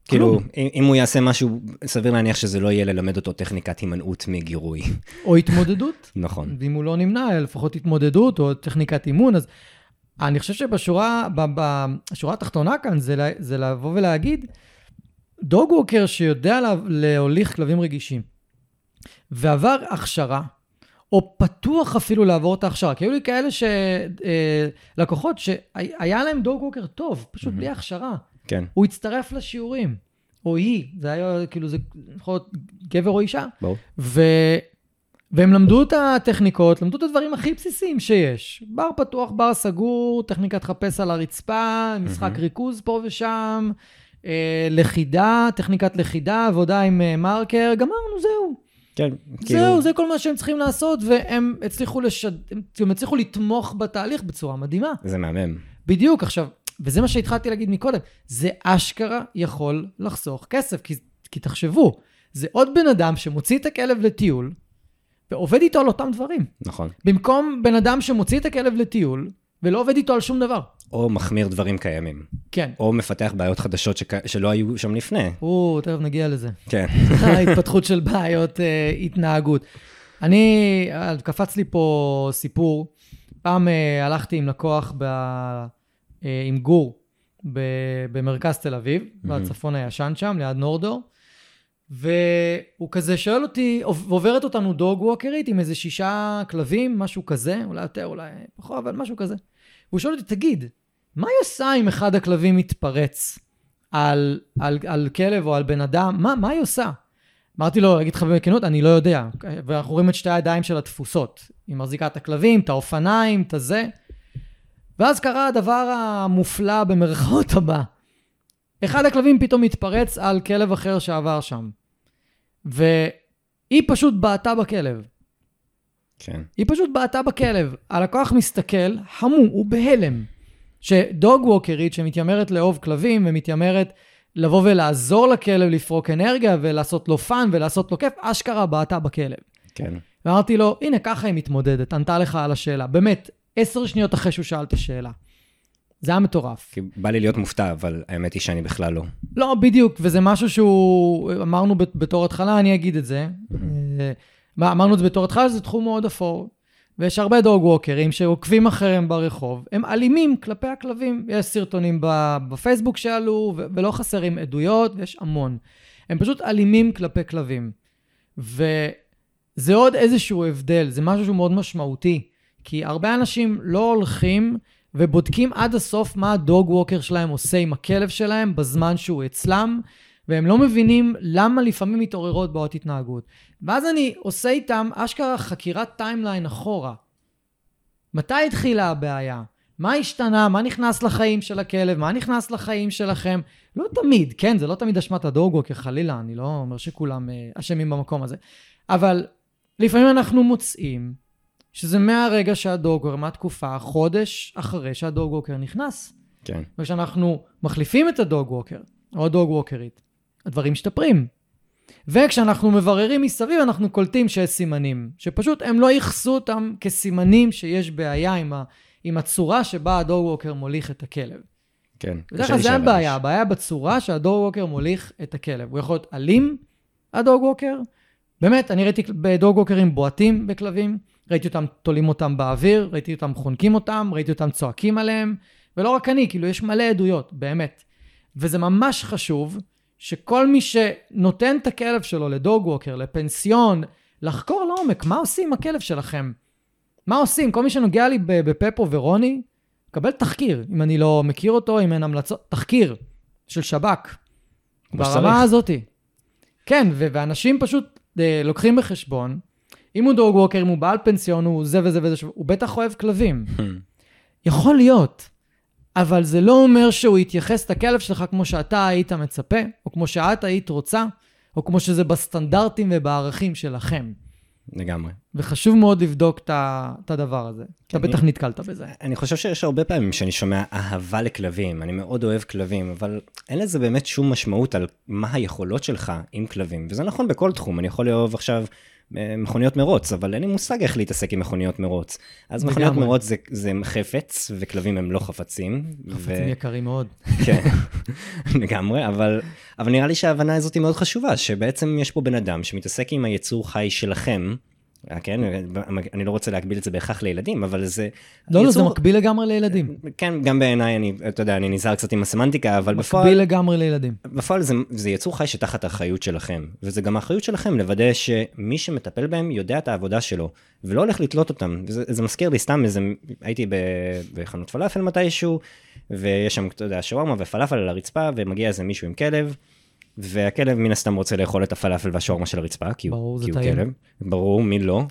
כאילו, אם הוא יעשה משהו, סביר להניח שזה לא יהיה ללמד אותו טכניקת הימנעות מגירוי. או התמודדות. נכון. ואם הוא לא נמנע, לפחות התמודדות, או טכניקת אימון, אז אני חושב שבשורה, בשורה התחתונה כאן, זה לבוא ולהגיד, דוג ווקר שיודע להוליך כלבים רגישים, ועבר הכשרה, או פתוח אפילו לעבור את ההכשרה, כי היו לי כאלה לקוחות, שהיה להם דוג ווקר טוב, פשוט בלי הכשרה. כן. הוא הצטרף לשיעורים, או היא, זה היה כאילו, זה יכול להיות גבר או אישה, בוא. והם למדו את הטכניקות, למדו את הדברים הכי בסיסיים שיש. בר פתוח, בר סגור, טכניקת חפש על הרצפה, משחק mm-hmm. ריכוז פה ושם, אה, לכידה, טכניקת לכידה, עבודה עם אה, מרקר, גמרנו, זהו. כן, זהו, כאילו... זה כל מה שהם צריכים לעשות, והם הצליחו, לשד... הם הצליחו לתמוך בתהליך בצורה מדהימה. זה מהמם. בדיוק, עכשיו, וזה מה שהתחלתי להגיד מקודם, זה אשכרה יכול לחסוך כסף, כי, כי תחשבו, זה עוד בן אדם שמוציא את הכלב לטיול, ועובד איתו על אותם דברים. נכון. במקום בן אדם שמוציא את הכלב לטיול, ולא עובד איתו על שום דבר. או מחמיר דברים קיימים. כן. או מפתח בעיות חדשות שק... שלא היו שם לפני. או, תכף נגיע לזה. כן. ההתפתחות של בעיות אה, התנהגות. אני, קפץ לי פה סיפור. פעם אה, הלכתי עם לקוח ב... אה, עם גור ב... במרכז תל אביב, mm-hmm. בצפון הישן שם, ליד נורדור. והוא כזה שואל אותי, עוברת אותנו דוג ווקרית עם איזה שישה כלבים, משהו כזה, אולי יותר, אולי פחות, אבל משהו כזה. והוא שואל אותי, תגיד, מה היא עושה אם אחד הכלבים מתפרץ על, על, על כלב או על בן אדם? מה, מה היא עושה? אמרתי לו, אגיד לך בכנות, אני לא יודע. ואנחנו רואים את שתי הידיים של התפוסות. היא מחזיקה את הכלבים, את האופניים, את הזה. ואז קרה הדבר המופלא במרכאות הבא. אחד הכלבים פתאום מתפרץ על כלב אחר שעבר שם. והיא פשוט בעטה בכלב. כן. היא פשוט בעטה בכלב. הלקוח מסתכל, חמום, הוא בהלם. שדוג ווקרית שמתיימרת לאהוב כלבים, ומתיימרת לבוא ולעזור לכלב לפרוק אנרגיה, ולעשות לו פן ולעשות לו כיף, אשכרה בעטה בכלב. כן. ואמרתי לו, הנה ככה היא מתמודדת, ענתה לך על השאלה. באמת, עשר שניות אחרי שהוא שאל את השאלה. זה היה מטורף. כי בא לי להיות מופתע, אבל האמת היא שאני בכלל לא. לא, בדיוק, וזה משהו שהוא, אמרנו בתור התחלה, אני אגיד את זה. אמרנו את זה בתור התחלה, זה תחום מאוד אפור. ויש הרבה דוג ווקרים שעוקבים אחריהם ברחוב. הם אלימים כלפי הכלבים. יש סרטונים בפייסבוק שעלו, ולא חסרים עדויות, ויש המון. הם פשוט אלימים כלפי כלבים. וזה עוד איזשהו הבדל, זה משהו שהוא מאוד משמעותי. כי הרבה אנשים לא הולכים... ובודקים עד הסוף מה הדוג ווקר שלהם עושה עם הכלב שלהם בזמן שהוא אצלם, והם לא מבינים למה לפעמים מתעוררות בעיות התנהגות. ואז אני עושה איתם אשכרה חקירת טיימליין אחורה. מתי התחילה הבעיה? מה השתנה? מה נכנס לחיים של הכלב? מה נכנס לחיים שלכם? לא תמיד, כן, זה לא תמיד אשמת הדוג ווקר, חלילה, אני לא אומר שכולם אשמים במקום הזה. אבל לפעמים אנחנו מוצאים, שזה מהרגע שהדוג ווקר, מהתקופה, חודש אחרי שהדוג ווקר נכנס. כן. וכשאנחנו מחליפים את הדוג ווקר, או הדוג ווקרית, הדברים משתפרים. וכשאנחנו מבררים מסביב, אנחנו קולטים שיש סימנים, שפשוט הם לא יחסו אותם כסימנים שיש בעיה עם, ה, עם הצורה שבה הדוג ווקר מוליך את הכלב. כן. בדרך כלל זה הבעיה, הבעיה בצורה שהדוג ווקר מוליך את הכלב. הוא יכול להיות אלים, הדוג ווקר. באמת, אני ראיתי בדוג ווקרים בועטים בכלבים, ראיתי אותם, תולים אותם באוויר, ראיתי אותם, חונקים אותם, ראיתי אותם, צועקים עליהם, ולא רק אני, כאילו יש מלא עדויות, באמת. וזה ממש חשוב שכל מי שנותן את הכלב שלו לדוג ווקר, לפנסיון, לחקור לעומק, מה עושים עם הכלב שלכם? מה עושים? כל מי שנוגע לי בפפו ורוני, קבל תחקיר, אם אני לא מכיר אותו, אם אין המלצות, תחקיר של שב"כ, ברמה הזאת. כן, ואנשים פשוט לוקחים בחשבון, אם הוא דוג ווקר, אם הוא בעל פנסיון, הוא זה וזה וזה, הוא בטח אוהב כלבים. יכול להיות, אבל זה לא אומר שהוא יתייחס את הכלב שלך כמו שאתה היית מצפה, או כמו שאת היית רוצה, או כמו שזה בסטנדרטים ובערכים שלכם. לגמרי. וחשוב מאוד לבדוק את הדבר הזה. אתה בטח נתקלת בזה. אני חושב שיש הרבה פעמים שאני שומע אהבה לכלבים, אני מאוד אוהב כלבים, אבל אין לזה באמת שום משמעות על מה היכולות שלך עם כלבים, וזה נכון בכל תחום, אני יכול לאהוב עכשיו מכוניות מרוץ, אבל אין לי מושג איך להתעסק עם מכוניות מרוץ. אז מכוניות מרוץ זה, זה חפץ, וכלבים הם לא חפצים. חפצים ו... יקרים מאוד. כן, לגמרי, אבל, אבל נראה לי שההבנה הזאת היא מאוד חשובה, שבעצם יש פה בן אדם שמתעסק עם היצור חי שלכם, כן, אני לא רוצה להקביל את זה בהכרח לילדים, אבל זה... לא, לא, זה מקביל לגמרי לילדים. כן, גם בעיניי, אני, אתה יודע, אני נזהר קצת עם הסמנטיקה, אבל בפועל... מקביל לגמרי לילדים. בפועל זה יצור חי שתחת האחריות שלכם, וזה גם האחריות שלכם לוודא שמי שמטפל בהם יודע את העבודה שלו, ולא הולך לתלות אותם. זה מזכיר לי סתם, הייתי בחנות פלאפל מתישהו, ויש שם, אתה יודע, שווארמה ופלאפל על הרצפה, ומגיע איזה מישהו עם כלב, והכלב מן הסתם רוצה לאכול את הפלאפל והשורמה של הרצפה, כי הוא כלב. ברור, מי לא.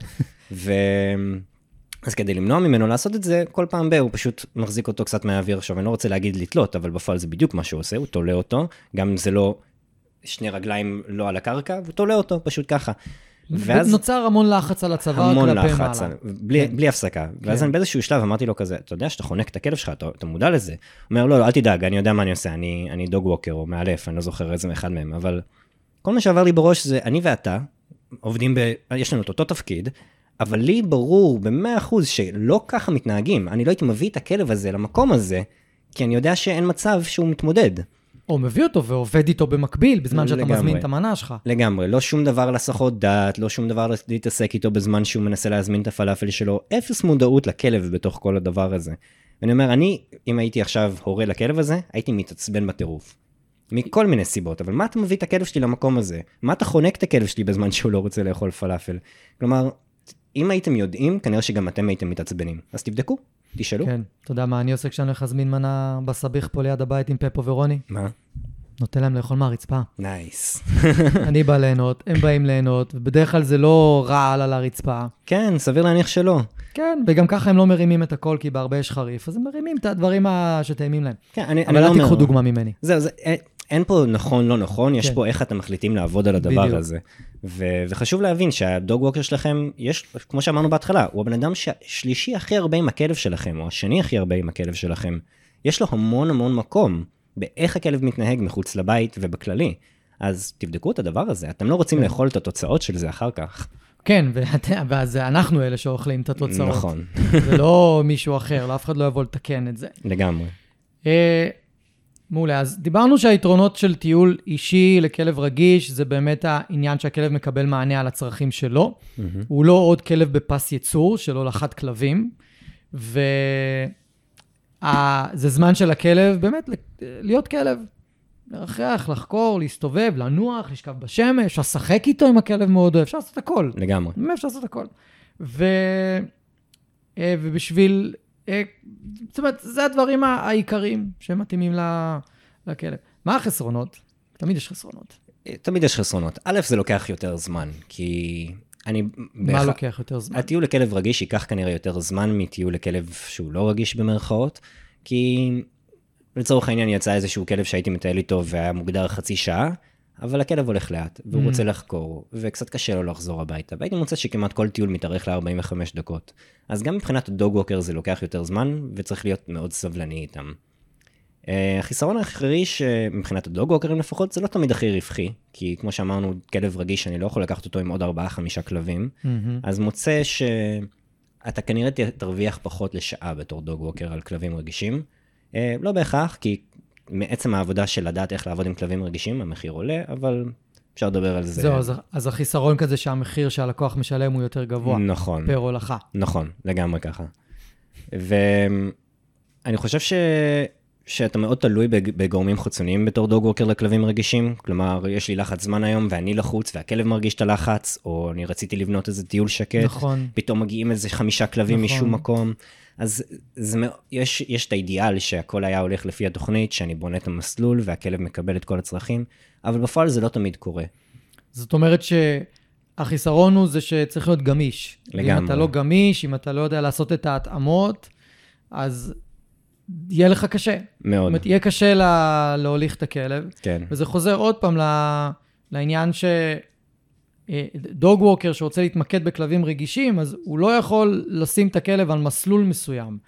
אז כדי למנוע ממנו לעשות את זה, כל פעם בה הוא פשוט מחזיק אותו קצת מהאוויר. עכשיו, אני לא רוצה להגיד לתלות, אבל בפועל זה בדיוק מה שהוא עושה, הוא תולה אותו, גם זה לא שני רגליים לא על הקרקע, הוא תולה אותו פשוט ככה. ונוצר המון לחץ על הצוואר, המון לחץ, בלי הפסקה. ואז אני באיזשהו שלב אמרתי לו כזה, אתה יודע שאתה חונק את הכלב שלך, אתה מודע לזה? הוא אומר, לא, לא, אל תדאג, אני יודע מה אני עושה, אני דוג ווקר או מאלף, אני לא זוכר איזה אחד מהם, אבל כל מה שעבר לי בראש זה, אני ואתה עובדים ב... יש לנו את אותו תפקיד, אבל לי ברור ב-מאה אחוז שלא ככה מתנהגים. אני לא הייתי מביא את הכלב הזה למקום הזה, כי אני יודע שאין מצב שהוא מתמודד. או מביא אותו ועובד איתו במקביל, בזמן שאתה מזמין את המנה שלך. לגמרי, לא שום דבר לסחות דעת, לא שום דבר להתעסק איתו בזמן שהוא מנסה להזמין את הפלאפל שלו, אפס מודעות לכלב בתוך כל הדבר הזה. ואני אומר, אני, אם הייתי עכשיו הורה לכלב הזה, הייתי מתעצבן בטירוף. מכל מיני סיבות, אבל מה אתה מביא את הכלב שלי למקום הזה? מה אתה חונק את הכלב שלי בזמן שהוא לא רוצה לאכול פלאפל? כלומר, אם הייתם יודעים, כנראה שגם אתם הייתם מתעצבנים. אז תבדקו, תשאלו. כן, אתה יודע מה, אני עושה כשאני הולך להזמין מנה בסביך פה ליד הבית עם פפו ורוני. מה? נותן להם לאכול מהרצפה. נייס. אני בא ליהנות, הם באים ליהנות, ובדרך כלל זה לא רעל על הרצפה. כן, סביר להניח שלא. כן, וגם ככה הם לא מרימים את הכל, כי בהרבה יש חריף, אז הם מרימים את הדברים שתאימים להם. כן, אני, אבל אני לא אומר. אבל אל תיקחו דוגמה ממני. זהו, זה... אין פה נכון, לא נכון, יש פה איך אתם מחליטים לעבוד על הדבר הזה. וחשוב להבין שהדוג ווקר שלכם, כמו שאמרנו בהתחלה, הוא הבן אדם ששלישי הכי הרבה עם הכלב שלכם, או השני הכי הרבה עם הכלב שלכם. יש לו המון המון מקום באיך הכלב מתנהג מחוץ לבית ובכללי. אז תבדקו את הדבר הזה, אתם לא רוצים לאכול את התוצאות של זה אחר כך. כן, ואז אנחנו אלה שאוכלים את התוצאות. נכון. זה לא מישהו אחר, לאף אחד לא יבוא לתקן את זה. לגמרי. מעולה, אז דיברנו שהיתרונות של טיול אישי לכלב רגיש, זה באמת העניין שהכלב מקבל מענה על הצרכים שלו. Mm-hmm. הוא לא עוד כלב בפס ייצור, שלא לחת כלבים. וזה זמן של הכלב באמת להיות כלב. לרחח, לחקור, להסתובב, לנוח, לשכב בשמש, אפשר לשחק איתו עם הכלב מאוד, אפשר לעשות הכל. לגמרי. אפשר לעשות הכל. ו... ובשביל... זאת אומרת, זה הדברים העיקריים שמתאימים לכלב. מה החסרונות? תמיד יש חסרונות. תמיד יש חסרונות. א', זה לוקח יותר זמן, כי אני... מה לוקח יותר זמן? הטיול לכלב רגיש ייקח כנראה יותר זמן מטיול לכלב שהוא לא רגיש במרכאות, כי לצורך העניין יצא איזשהו כלב שהייתי מטייל איתו והיה מוגדר חצי שעה, אבל הכלב הולך לאט, והוא רוצה לחקור, וקצת קשה לו לחזור הביתה. והייתי מוצא שכמעט כל טיול מתארך ל-ארבעים וחמש דקות. אז גם מבחינת דוג ווקר זה לוקח יותר זמן, וצריך להיות מאוד סבלני איתם. החיסרון האחרי שמבחינת הדוג ווקרים לפחות, זה לא תמיד הכי רווחי, כי כמו שאמרנו, כלב רגיש, אני לא יכול לקחת אותו עם עוד ארבעה, חמישה כלבים. אז מוצא שאתה כנראה תרוויח פחות לשעה בתור דוג ווקר על כלבים רגישים. לא בהכרח, כי מעצם העבודה של לדעת איך לעבוד עם כלבים רגישים, המחיר עולה, אבל אפשר לדבר על זה. זהו, אז, אז החיסרון כזה שהמחיר שהלקוח משלם הוא יותר גבוה. נכון. פר הולכה. נכון, לגמרי ככה. ואני חושב ש... שאתה מאוד תלוי בגורמים חיצוניים בתור דוג ווקר לכלבים רגישים, כלומר, יש לי לחץ זמן היום ואני לחוץ, והכלב מרגיש את הלחץ, או אני רציתי לבנות איזה טיול שקט, נכון. פתאום מגיעים איזה חמישה כלבים נכון. משום מקום, אז זה, יש, יש את האידיאל שהכל היה הולך לפי התוכנית, שאני בונה את המסלול והכלב מקבל את כל הצרכים, אבל בפועל זה לא תמיד קורה. זאת אומרת שהחיסרון הוא זה שצריך להיות גמיש. לגמרי. אם אתה לא גמיש, אם אתה לא יודע לעשות את ההתאמות, אז... יהיה לך קשה. מאוד. זאת אומרת, יהיה קשה לה, להוליך את הכלב. כן. וזה חוזר עוד פעם לה, לעניין שדוג ווקר שרוצה להתמקד בכלבים רגישים, אז הוא לא יכול לשים את הכלב על מסלול מסוים.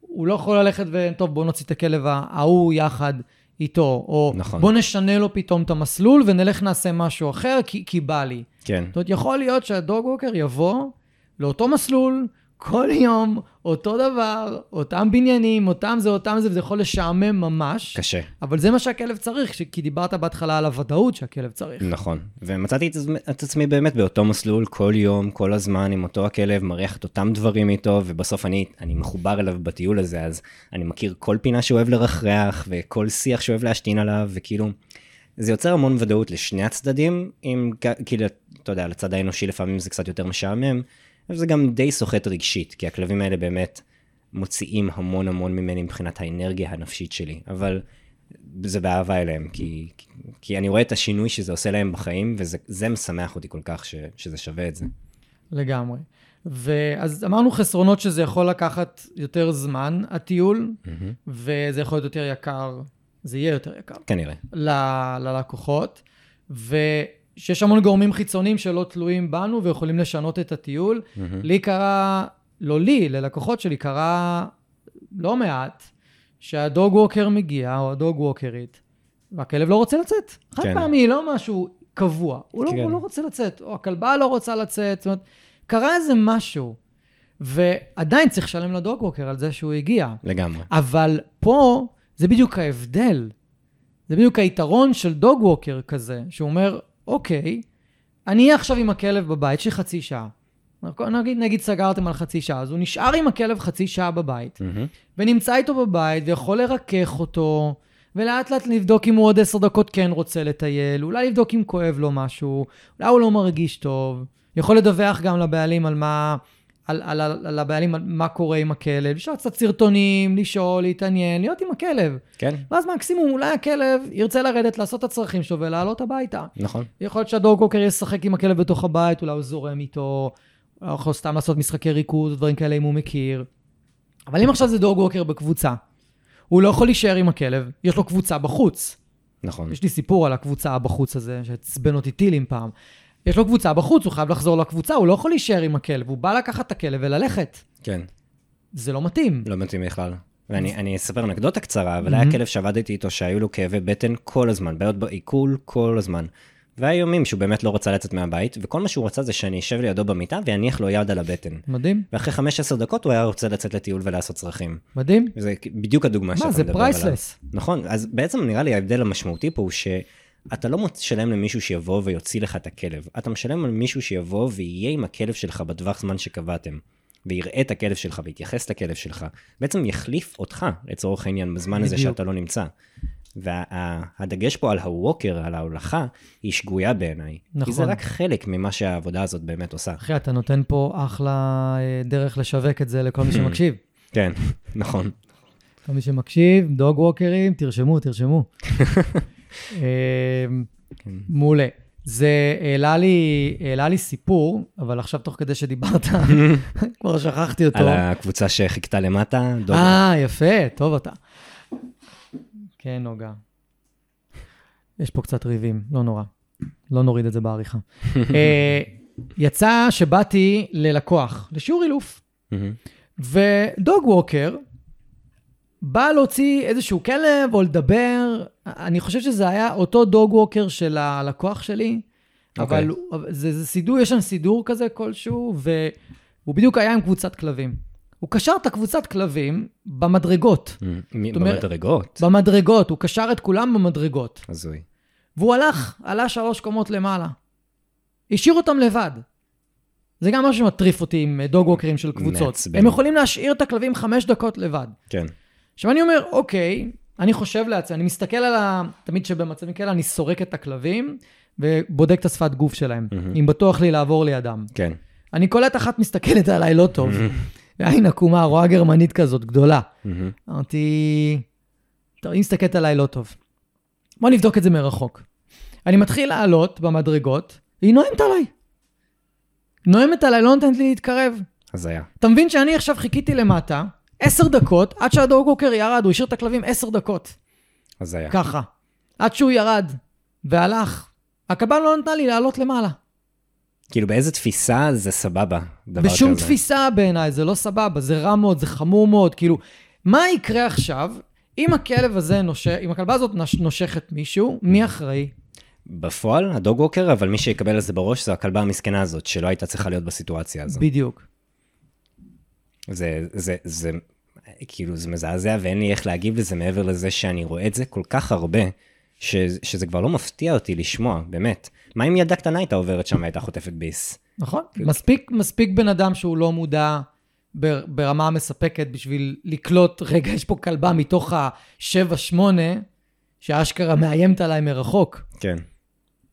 הוא לא יכול ללכת וטוב, בוא נוציא את הכלב ההוא יחד איתו, או נכון. בוא נשנה לו פתאום את המסלול ונלך נעשה משהו אחר, כי, כי בא לי. כן. זאת אומרת, יכול להיות שהדוג ווקר יבוא לאותו מסלול, כל יום, אותו דבר, אותם בניינים, אותם זה, אותם זה, וזה יכול לשעמם ממש. קשה. אבל זה מה שהכלב צריך, כי דיברת בהתחלה על הוודאות שהכלב צריך. נכון. ומצאתי את עצמי באמת באותו מסלול, כל יום, כל הזמן, עם אותו הכלב, מריח את אותם דברים איתו, ובסוף אני, אני מחובר אליו בטיול הזה, אז אני מכיר כל פינה שאוהב לרחרח, וכל שיח שאוהב להשתין עליו, וכאילו... זה יוצר המון ודאות לשני הצדדים, אם, כאילו, אתה יודע, לצד האנושי לפעמים זה קצת יותר משעמם, וזה גם די סוחט רגשית, כי הכלבים האלה באמת מוציאים המון המון ממני מבחינת האנרגיה הנפשית שלי, אבל זה באהבה אליהם, כי, כי אני רואה את השינוי שזה עושה להם בחיים, וזה משמח אותי כל כך ש, שזה שווה את זה. לגמרי. ואז אמרנו חסרונות שזה יכול לקחת יותר זמן, הטיול, mm-hmm. וזה יכול להיות יותר יקר, זה יהיה יותר יקר. כנראה. ל- ללקוחות, ושיש המון גורמים חיצוניים שלא תלויים בנו, ויכולים לשנות את הטיול. Mm-hmm. לי קרה, לא לי, ללקוחות שלי קרה לא מעט, שהדוג ווקר מגיע, או הדוג ווקרית, והכלב לא רוצה לצאת. כן. חד פעמי, לא משהו קבוע. הוא, כן. לא, הוא לא רוצה לצאת, או הכלבה לא רוצה לצאת. זאת אומרת, קרה איזה משהו, ועדיין צריך לשלם לדוג ווקר על זה שהוא הגיע. לגמרי. אבל פה, זה בדיוק ההבדל. זה בדיוק היתרון של דוג ווקר כזה, שהוא אומר, אוקיי, אני אהיה עכשיו עם הכלב בבית, יש לי חצי שעה. נגיד, נגיד סגרתם על חצי שעה, אז הוא נשאר עם הכלב חצי שעה בבית, mm-hmm. ונמצא איתו בבית, ויכול לרכך אותו, ולאט לאט לבדוק אם הוא עוד עשר דקות כן רוצה לטייל, אולי לבדוק אם כואב לו משהו, אולי הוא לא מרגיש טוב, יכול לדווח גם לבעלים על מה, על, על, על, על הבעלים על מה קורה עם הכלב, לשאול קצת סרטונים, לשאול, להתעניין, להיות עם הכלב. כן. ואז מקסימום, אולי הכלב ירצה לרדת, לעשות את הצרכים שלו, ולעלות הביתה. נכון. יכול להיות שהדוג ווקר ישחק עם הכלב בתוך הבית, אולי הוא זורם איתו, אנחנו סתם לעשות משחקי ריכוז, דברים כאלה אם הוא מכיר. אבל אם עכשיו זה דוג ווקר בקבוצה, הוא לא יכול להישאר עם הכלב, יש לו קבוצה בחוץ. נכון. יש לי סיפור על הקבוצה בחוץ הזה, שהצבן אותי טילים פעם. יש לו קבוצה בחוץ, הוא חייב לחזור לקבוצה, הוא לא יכול להישאר עם הכלב, הוא בא לקחת את הכלב וללכת. כן. זה לא מתאים. לא מתאים בכלל. ואני אני אספר אנקדוטה קצרה, אבל היה כלב שעבדתי איתו שהיו לו כאבי בטן כל הזמן, בעיות בעיכול כל הזמן. והיו יומים שהוא באמת לא רוצה לצאת מהבית, וכל מה שהוא רצה זה שאני אשב לידו במיטה, ואניח לו יד על הבטן. מדהים. ואחרי חמש עשרה דקות הוא היה רוצה לצאת לטיול ולעשות צרכים. מדהים. וזה בדיוק הדוגמה שאתה מדבר עליו. מה, זה פרייסלס. נכון, אז בעצם נראה לי ההבדל המשמעותי פה הוא שאתה לא משלם למישהו שיבוא ויוציא לך את הכלב, אתה משלם למישהו שיבוא ויהיה עם הכלב שלך בטווח זמן שקבעתם, ויראה את הכלב שלך, ויתייחס את הכלב שלך, בעצם יחליף אותך לצורך העניין בזמן הזה שאתה לא נמצא. והדגש פה על הווקר, על ההולכה, היא שגויה בעיניי. נכון. כי זה רק חלק ממה שהעבודה הזאת באמת עושה. אחי, אתה נותן פה אחלה דרך לשווק את זה לכל מי שמקשיב. כן, נכון. כל מי שמקשיב, דוג ווקרים, תרשמו, תרשמו. מעולה. זה העלה לי, העלה לי סיפור, אבל עכשיו תוך כדי שדיברת, כבר שכחתי אותו. על הקבוצה שחיכתה למטה, דוג. אה, יפה, טוב אתה. כן, נוגה. יש פה קצת ריבים, לא נורא. לא נוריד את זה בעריכה. יצא שבאתי ללקוח, לשיעור אילוף. ודוג ווקר בא להוציא איזשהו כלב או לדבר. אני חושב שזה היה אותו דוג ווקר של הלקוח שלי. אבל זה סידור, יש שם סידור כזה כלשהו, והוא בדיוק היה עם קבוצת כלבים. הוא קשר את הקבוצת כלבים במדרגות. במדרגות? במדרגות, הוא קשר את כולם במדרגות. עזוי. והוא הלך, עלה שלוש קומות למעלה. השאיר אותם לבד. זה גם משהו שמטריף אותי עם דוג ווקרים של קבוצות. הם יכולים להשאיר את הכלבים חמש דקות לבד. כן. עכשיו אני אומר, אוקיי, אני חושב לעצמי, אני מסתכל על ה... תמיד שבמצבים כאלה אני סורק את הכלבים, ובודק את השפת גוף שלהם. אם בטוח לי לעבור לידם. כן. אני קולט אחת מסתכלת עליי לא טוב. והעין עקומה, רואה גרמנית כזאת, גדולה. אמרתי, טוב, היא מסתכלת עליי לא טוב. בוא נבדוק את זה מרחוק. אני מתחיל לעלות במדרגות, והיא נועמת עליי. נועמת עליי, לא נתנת לי להתקרב. אז היה. אתה מבין שאני עכשיו חיכיתי למטה, עשר דקות, עד שהדוג ווקר ירד, הוא השאיר את הכלבים עשר דקות. אז היה. ככה. עד שהוא ירד, והלך. הכלבה לא נתנה לי לעלות למעלה. כאילו באיזה תפיסה זה סבבה, דבר כזה. בשום תפיסה בעיניי, זה לא סבבה, זה רע מאוד, זה חמור מאוד, כאילו, מה יקרה עכשיו, אם הכלב הזה נושך, אם הכלבה הזאת נושכת מישהו, מי אחראי? בפועל, הדוג ווקר, אבל מי שיקבל את זה בראש, זה הכלבה המסכנה הזאת, שלא הייתה צריכה להיות בסיטואציה הזו. בדיוק. זה, זה, זה, כאילו, זה מזעזע, ואין לי איך להגיב לזה, מעבר לזה שאני רואה את זה כל כך הרבה, שזה כבר לא מפתיע אותי לשמוע, באמת. מה אם ידה קטנה הייתה עוברת שם והייתה חוטפת ביס? נכון. מספיק, מספיק בן אדם שהוא לא מודע ברמה המספקת בשביל לקלוט, רגע, יש פה כלבה מתוך השבע שמונה, שהאשכרה מאיימת עליי מרחוק. כן.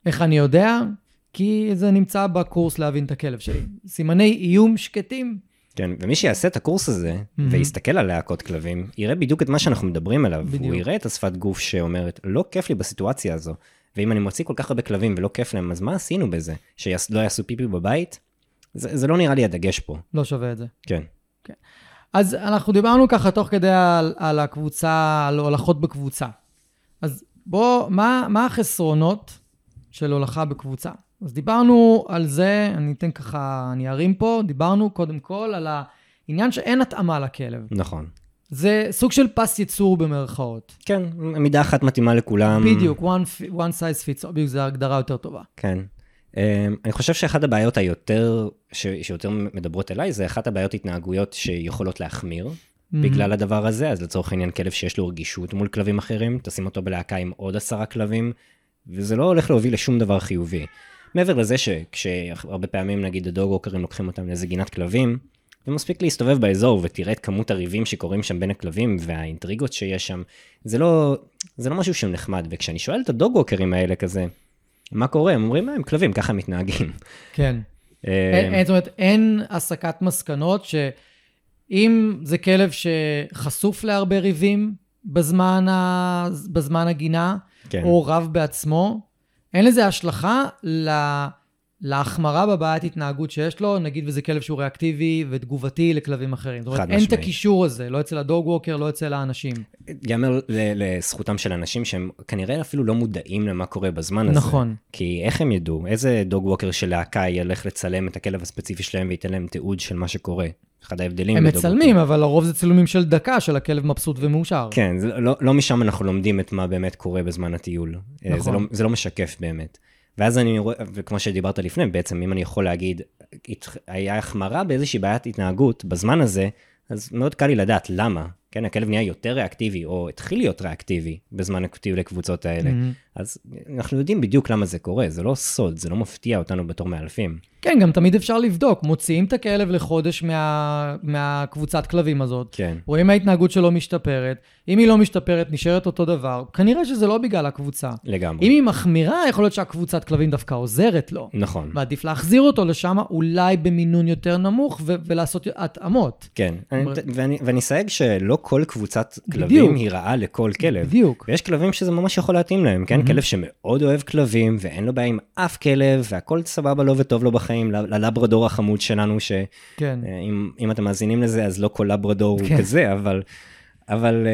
איך אני יודע? כי זה נמצא בקורס להבין את הכלב שלי. סימני איום שקטים כן, ומי שיעשה את הקורס הזה, mm-hmm. ויסתכל על להקות כלבים, יראה בדיוק את מה שאנחנו מדברים עליו, בדיוק. הוא יראה את השפת גוף שאומרת, לא כיף לי בסיטואציה הזו, ואם אני מוציא כל כך הרבה כלבים ולא כיף להם, אז מה עשינו בזה? שלא יעשו פיפי בבית? זה, זה לא נראה לי הדגש פה. לא שווה את זה. כן. כן. אז אנחנו דיברנו ככה תוך כדי על, על הקבוצה, על הולכות בקבוצה. אז בוא, מה, מה החסרונות של הולכה בקבוצה? אז דיברנו על זה, אני אתן ככה, אני ארים פה, דיברנו קודם כל על העניין שאין התאמה לכלב. נכון. זה סוג של פס ייצור במרכאות. כן, מידה אחת מתאימה לכולם. בדיוק, one, one size fits all, זה הגדרה יותר טובה. כן. אני חושב שאחת הבעיות היותר, שיותר מדברות אליי, זה אחת הבעיות התנהגויות שיכולות להחמיר, בגלל הדבר הזה, אז לצורך העניין כלב שיש לו רגישות מול כלבים אחרים, תשים אותו בלהקה עם עוד עשרה כלבים, וזה לא הולך להוביל לשום דבר חיובי. מעבר לזה שכשהרבה פעמים, נגיד, הדוג-ווקרים לוקחים אותם לאיזה גינת כלבים, ומספיק להסתובב באזור ותראה את כמות הריבים שקורים שם בין הכלבים והאינטריגות שיש שם, זה לא, זה לא משהו שם נחמד. וכשאני שואל את הדוג-ווקרים האלה כזה, מה קורה? הם אומרים, הם כלבים, ככה הם מתנהגים. כן. זאת אומרת, אין הסקת מסקנות שאם זה כלב שחשוף להרבה ריבים בזמן ה... בזמן הגינה, או רב בעצמו, אין לזה השלכה להחמרה בבעיית התנהגות שיש לו, נגיד וזה כלב שהוא ריאקטיבי ותגובתי לכלבים אחרים. זאת אומרת, אין את הקישור הזה, לא אצל הדוג ווקר, לא אצל האנשים. יאמר לזכותם של אנשים שהם כנראה אפילו לא מודעים למה קורה בזמן הזה. נכון. כי איך הם ידעו? איזה דוג ווקר של להקה ילך לצלם את הכלב הספציפי שלהם וייתן להם תיעוד של מה שקורה? אחד ההבדלים. הם מצלמים, אבל לרוב זה צילומים של דקה, של הכלב מבסוט ומאושר. כן, לא, לא משם אנחנו לומדים את מה באמת קורה בזמן הטיול. נכון. זה לא, זה לא משקף באמת. ואז אני רואה, וכמו שדיברת לפני, בעצם אם אני יכול להגיד, היה החמרה באיזושהי בעיית התנהגות בזמן הזה, אז מאוד קל לי לדעת למה. כן, הכלב נהיה יותר ריאקטיבי, או התחיל להיות ריאקטיבי בזמן הטיול לקבוצות האלה. Mm-hmm. אז אנחנו יודעים בדיוק למה זה קורה, זה לא סוד, זה לא מפתיע אותנו בתור מאלפים. כן, גם תמיד אפשר לבדוק, מוציאים את הכלב לחודש מה... מהקבוצת כלבים הזאת, כן. רואים ההתנהגות שלו משתפרת, אם היא לא משתפרת, נשארת אותו דבר, כנראה שזה לא בגלל הקבוצה. לגמרי. אם היא מחמירה, יכול להיות שהקבוצת כלבים דווקא עוזרת לו. נכון. ועדיף להחזיר אותו לשם, אולי במינון יותר נמוך, ו- ולעשות התאמות. כן, אני, ו... ואני, ואני סייג שלא כל קבוצת כלבים בדיוק. היא רעה לכל כלב. בדיוק. ויש כלבים שזה ממש יכול להתאים להם, כן? Mm-hmm. כלב שמאוד אוהב כלבים, ואין לו בעיה עם אף כלב, והכל סבבה לו וטוב לו בחיים, ללברדור החמוד שלנו, ש... כן. אם, אם אתם מאזינים לזה, אז לא כל לברדור כן. הוא כזה, אבל... אבל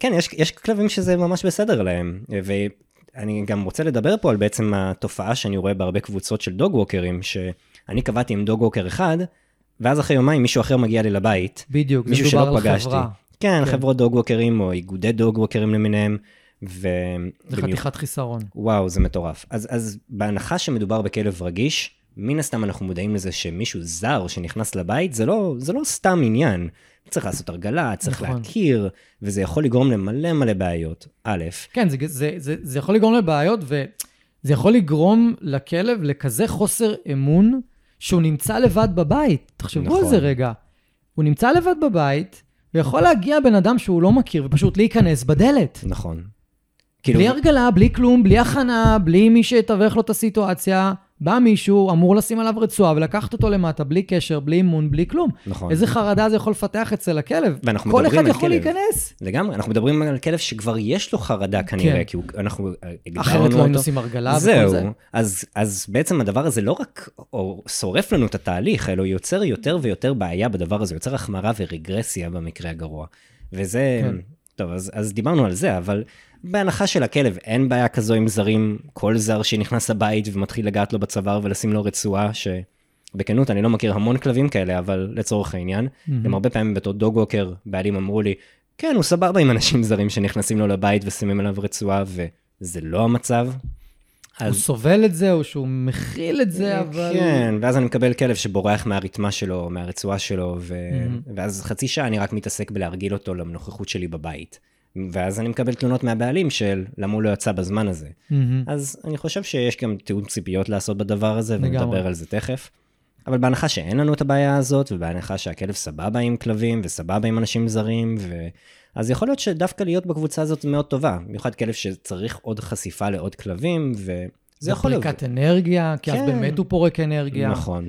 כן, יש, יש כלבים שזה ממש בסדר להם, ואני גם רוצה לדבר פה על בעצם התופעה שאני רואה בהרבה קבוצות של דוג ווקרים, שאני קבעתי עם דוג ווקר אחד, ואז אחרי יומיים מישהו אחר מגיע לי לבית. בדיוק, זה דובר על חברה. כן, כן, חברות דוג ווקרים או איגודי דוג ווקרים למיניהם. ו... זה חתיכת חיסרון. וואו, זה מטורף. אז, אז בהנחה שמדובר בכלב רגיש, מן הסתם אנחנו מודעים לזה שמישהו זר שנכנס לבית, זה לא, זה לא סתם עניין. צריך לעשות הרגלה, צריך נכון. להכיר, וזה יכול לגרום למלא מלא בעיות. א', כן, זה, זה, זה, זה יכול לגרום לבעיות, וזה יכול לגרום לכלב לכזה חוסר אמון, שהוא נמצא לבד בבית. תחשבו נכון. על זה רגע. הוא נמצא לבד בבית, ויכול להגיע בן אדם שהוא לא מכיר, ופשוט להיכנס בדלת. נכון. בלי הרגלה, בלי כלום, בלי הכנה, בלי מי שתווך לו את הסיטואציה, בא מישהו, אמור לשים עליו רצועה, ולקחת אותו למטה, בלי קשר, בלי אימון, בלי כלום. נכון. איזה חרדה זה יכול לפתח אצל הכלב. כל אחד יכול להיכנס. לגמרי, אנחנו מדברים על כלב שכבר יש לו חרדה כנראה, כי אנחנו... אחרת לא נוסעים הרגלה. זהו. אז בעצם הדבר הזה לא רק שורף לנו את התהליך, אלא יוצר יותר ויותר בעיה בדבר הזה, יוצר החמרה ורגרסיה במקרה הגרוע. וזה... טוב, אז, אז דיברנו על זה, אבל בהנחה של הכלב אין בעיה כזו עם זרים, כל זר שנכנס לבית ומתחיל לגעת לו בצוואר ולשים לו רצועה, שבכנות אני לא מכיר המון כלבים כאלה, אבל לצורך העניין, הם הרבה פעמים בתור דוג ווקר, בעלים אמרו לי, כן, הוא סבבה עם אנשים זרים שנכנסים לו לבית ושימים עליו רצועה, וזה לא המצב. הוא סובל את זה, או שהוא מכיל את זה, אבל... כן, ואז אני מקבל כלב שבורח מהרתמה שלו, מהרצועה שלו, ואז חצי שעה אני רק מתעסק בלהרגיל אותו לנוכחות שלי בבית. ואז אני מקבל תלונות מהבעלים של למה הוא לא יצא בזמן הזה. אז אני חושב שיש גם תיאום ציפיות לעשות בדבר הזה, ונדבר על זה תכף. אבל בהנחה שאין לנו את הבעיה הזאת, ובהנחה שהכלב סבבה עם כלבים, וסבבה עם אנשים זרים, ו... אז יכול להיות שדווקא להיות בקבוצה הזאת מאוד טובה, מיוחד כלב שצריך עוד חשיפה לעוד כלבים, וזה יכול להיות. זה פריקת אנרגיה, כי אז באמת הוא פורק אנרגיה. נכון,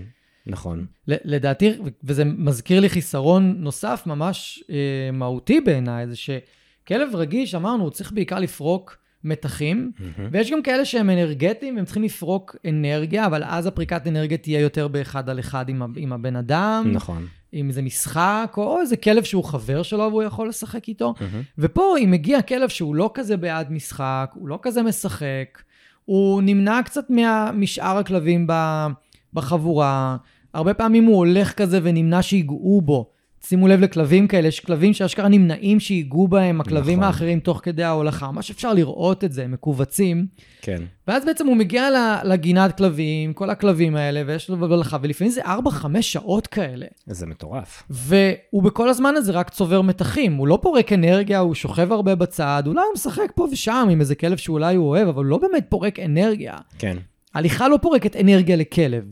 נכון. לדעתי, וזה מזכיר לי חיסרון נוסף ממש אה, מהותי בעיניי, זה שכלב רגיש, אמרנו, הוא צריך בעיקר לפרוק מתחים, mm-hmm. ויש גם כאלה שהם אנרגטיים, הם צריכים לפרוק אנרגיה, אבל אז הפריקת אנרגיה תהיה יותר באחד על אחד עם, עם הבן אדם. נכון. אם זה משחק, או, או איזה כלב שהוא חבר שלו, והוא יכול לשחק איתו. Mm-hmm. ופה אם מגיע כלב שהוא לא כזה בעד משחק, הוא לא כזה משחק, הוא נמנע קצת מה, משאר הכלבים ב, בחבורה, הרבה פעמים הוא הולך כזה ונמנע שיגעו בו. שימו לב לכלבים כאלה, יש כלבים שאשכרה נמנעים שיגעו בהם, הכלבים נכון. האחרים תוך כדי ההולכה, מה שאפשר לראות את זה, הם מקובצים. כן. ואז בעצם הוא מגיע לגינת כלבים, כל הכלבים האלה, ויש לו הולכה, ולפעמים זה ארבע חמש שעות כאלה. זה מטורף. והוא בכל הזמן הזה רק צובר מתחים, הוא לא פורק אנרגיה, הוא שוכב הרבה בצד, אולי הוא משחק פה ושם עם איזה כלב שאולי הוא אוהב, אבל הוא לא באמת פורק אנרגיה. כן. הליכה לא פורקת אנרגיה לכלב.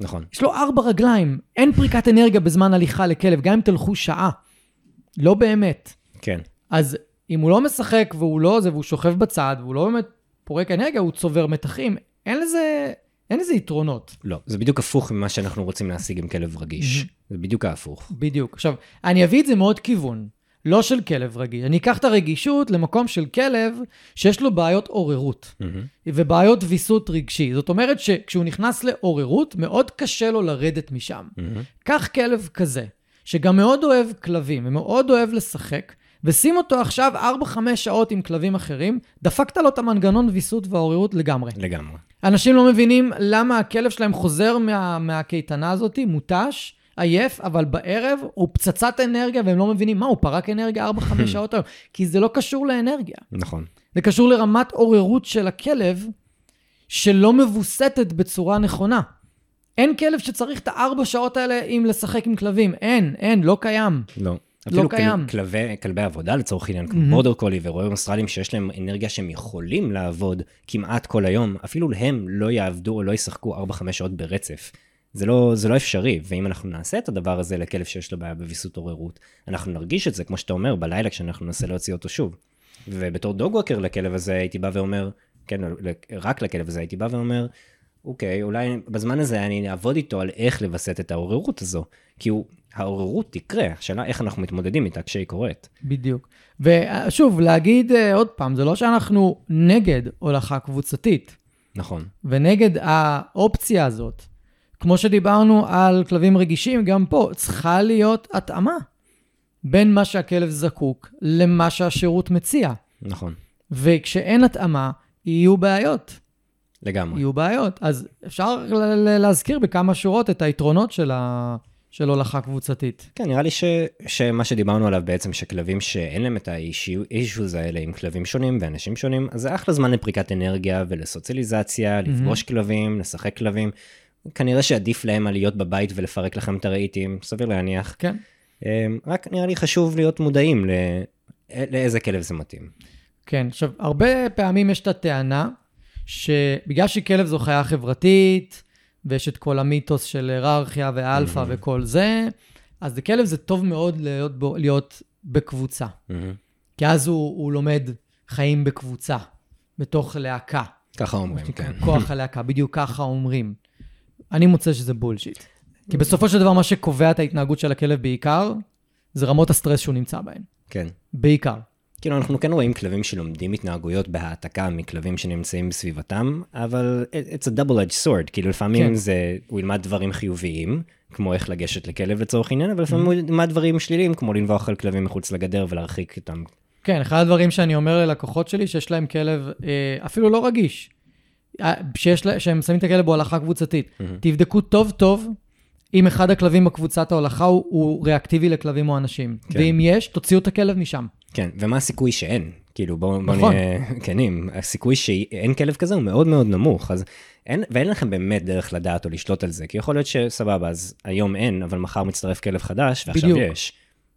נכון. יש לו ארבע רגליים, אין פריקת אנרגיה בזמן הליכה לכלב, גם אם תלכו שעה. לא באמת. כן. אז אם הוא לא משחק והוא לא זה, והוא שוכב בצד, והוא לא באמת פורק אנרגיה, הוא צובר מתחים. אין לזה, אין לזה יתרונות. לא, זה בדיוק הפוך ממה שאנחנו רוצים להשיג עם כלב רגיש. זה בדיוק ההפוך. בדיוק. עכשיו, אני אביא את זה מאוד כיוון, לא של כלב רגיש. אני אקח את הרגישות למקום של כלב שיש לו בעיות עוררות, ובעיות ויסות רגשי. זאת אומרת שכשהוא נכנס לעוררות, מאוד קשה לו לרדת משם. קח כלב כזה, שגם מאוד אוהב כלבים, ומאוד אוהב לשחק, ושים אותו עכשיו ארבע חמש שעות עם כלבים אחרים, דפקת לו את המנגנון ויסות והעוררות לגמרי. לגמרי. אנשים לא מבינים למה הכלב שלהם חוזר מה, מהקייטנה הזאת, מוטש, עייף, אבל בערב הוא פצצת אנרגיה, והם לא מבינים מה, הוא פרק אנרגיה ארבע חמש שעות היום, כי זה לא קשור לאנרגיה. נכון. זה קשור לרמת עוררות של הכלב, שלא מבוסתת בצורה נכונה. אין כלב שצריך את הארבע שעות האלה אם לשחק עם כלבים. אין, אין, לא קיים. לא. אפילו כלבי עבודה לצורך עניין, כמו בורדר קולי ורועים אוסטרליים שיש להם אנרגיה שהם יכולים לעבוד כמעט כל היום, אפילו הם לא יעבדו או לא ישחקו ארבע חמש שעות ברצף. זה לא, זה לא אפשרי, ואם אנחנו נעשה את הדבר הזה לכלב שיש לו בעיה בביסות עוררות, אנחנו נרגיש את זה, כמו שאתה אומר, בלילה כשאנחנו ננסה להוציא אותו שוב. ובתור דוג ווקר לכלב הזה הייתי בא ואומר, כן, רק לכלב הזה הייתי בא ואומר, אוקיי, אולי בזמן הזה אני אעבוד איתו על איך לבסט את העוררות הזו, כי הוא, העוררות תקרה, השאלה איך אנחנו מתמודדים איתה כשהיא קורית. בדיוק. ושוב, להגיד עוד פעם, זה לא שאנחנו נגד הולכה קבוצתית. נכון. ונגד האופציה הזאת. כמו שדיברנו על כלבים רגישים, גם פה צריכה להיות התאמה בין מה שהכלב זקוק למה שהשירות מציע. נכון. וכשאין התאמה, יהיו בעיות. לגמרי. יהיו בעיות. אז אפשר להזכיר בכמה שורות את היתרונות של ה... של הולכה קבוצתית. כן, נראה לי ש... שמה שדיברנו עליו בעצם, שכלבים שאין להם את האישוז האלה עם כלבים שונים ואנשים שונים, אז זה אחלה זמן לפריקת אנרגיה ולסוציאליזציה, לפגוש כלבים, לשחק כלבים, כנראה שעדיף להם על להיות בבית ולפרק לכם את הרעיתים, סביר להניח. כן. רק נראה לי חשוב להיות מודעים לא... לאיזה כלב זה מתאים. כן, עכשיו, הרבה פעמים יש את הטענה, שבגלל שכלב זו חיה חברתית, ויש את כל המיתוס של היררכיה ואלפא וכל זה, אז לכלב זה טוב מאוד להיות, להיות בקבוצה. כי אז הוא, הוא לומד חיים בקבוצה, בתוך להקה. ככה אומרים, כן. כוח הלהקה, בדיוק ככה אומרים. אני מוצא שזה בולשיט. כי בסופו של דבר מה שקובע את ההתנהגות של הכלב בעיקר, זה רמות הסטרס שהוא נמצא בהן. כן. בעיקר. כאילו אנחנו כן רואים כלבים שלומדים התנהגויות בהעתקה מכלבים שנמצאים בסביבתם, אבל it's a double-edged sword, כאילו לפעמים זה, הוא ילמד דברים חיוביים, כמו איך לגשת לכלב לצורך עניין, אבל לפעמים הוא ילמד דברים שליליים, כמו לנבוח על כלבים מחוץ לגדר ולהרחיק אותם. כן, אחד הדברים שאני אומר ללקוחות שלי, שיש להם כלב אפילו לא רגיש, שיש לה, שהם שמים את הכלב בהולכה קבוצתית. Mm-hmm. תבדקו טוב טוב אם אחד הכלבים בקבוצת ההולכה הוא, הוא ריאקטיבי לכלבים או אנשים. כן. ואם יש, תוציאו את הכלב משם. כן, ומה הסיכוי שאין? כאילו, בואו נכון. נהיה כנים. הסיכוי שאין כלב כזה הוא מאוד מאוד נמוך, אז אין, ואין לכם באמת דרך לדעת או לשלוט על זה, כי יכול להיות שסבבה, אז היום אין, אבל מחר מצטרף כלב חדש, ועכשיו בדיוק. יש.